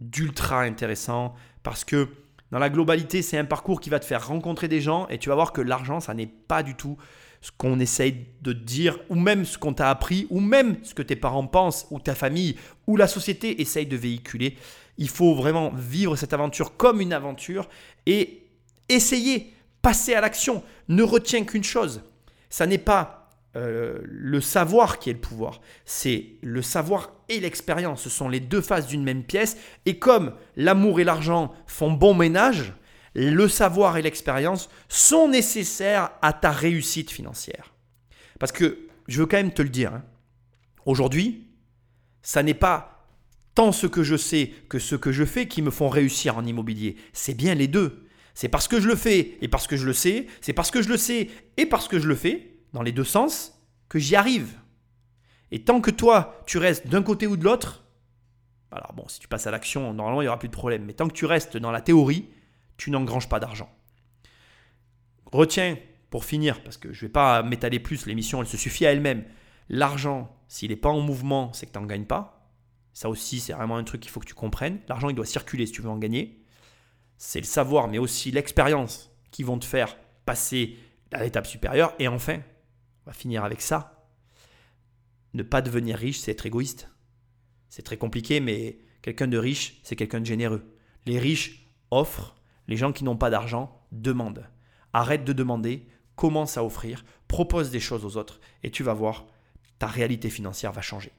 d'ultra intéressant. Parce que dans la globalité, c'est un parcours qui va te faire rencontrer des gens et tu vas voir que l'argent, ça n'est pas du tout ce qu'on essaye de dire ou même ce qu'on t'a appris ou même ce que tes parents pensent ou ta famille ou la société essaye de véhiculer. Il faut vraiment vivre cette aventure comme une aventure et essayer, passer à l'action. Ne retiens qu'une chose, ça n'est pas Euh, le savoir qui est le pouvoir, c'est le savoir et l'expérience. Ce sont les deux faces d'une même pièce. Et comme l'amour et l'argent font bon ménage, le savoir et l'expérience sont nécessaires à ta réussite financière. Parce que, je veux quand même te le dire, hein, aujourd'hui, ça n'est pas tant ce que je sais que ce que je fais qui me font réussir en immobilier. C'est bien les deux. C'est parce que je le fais et parce que je le sais. C'est parce que je le sais et parce que je le fais. Dans les deux sens, que j'y arrive. Et tant que toi, tu restes d'un côté ou de l'autre, alors bon, si tu passes à l'action, normalement, il n'y aura plus de problème. Mais tant que tu restes dans la théorie, tu n'engranges pas d'argent. Retiens, pour finir, parce que je ne vais pas m'étaler plus, l'émission, elle se suffit à elle-même. L'argent, s'il n'est pas en mouvement, c'est que tu n'en gagnes pas. Ça aussi, c'est vraiment un truc qu'il faut que tu comprennes. L'argent, il doit circuler si tu veux en gagner. C'est le savoir, mais aussi l'expérience qui vont te faire passer à l'étape supérieure. Et enfin, on va finir avec ça. Ne pas devenir riche, c'est être égoïste. C'est très compliqué, mais quelqu'un de riche, c'est quelqu'un de généreux. Les riches offrent, les gens qui n'ont pas d'argent demandent. Arrête de demander, commence à offrir, propose des choses aux autres et tu vas voir, ta réalité financière va changer.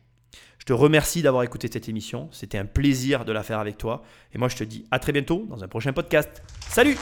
Je te remercie d'avoir écouté cette émission. C'était un plaisir de la faire avec toi. Et moi, je te dis à très bientôt dans un prochain podcast. Salut!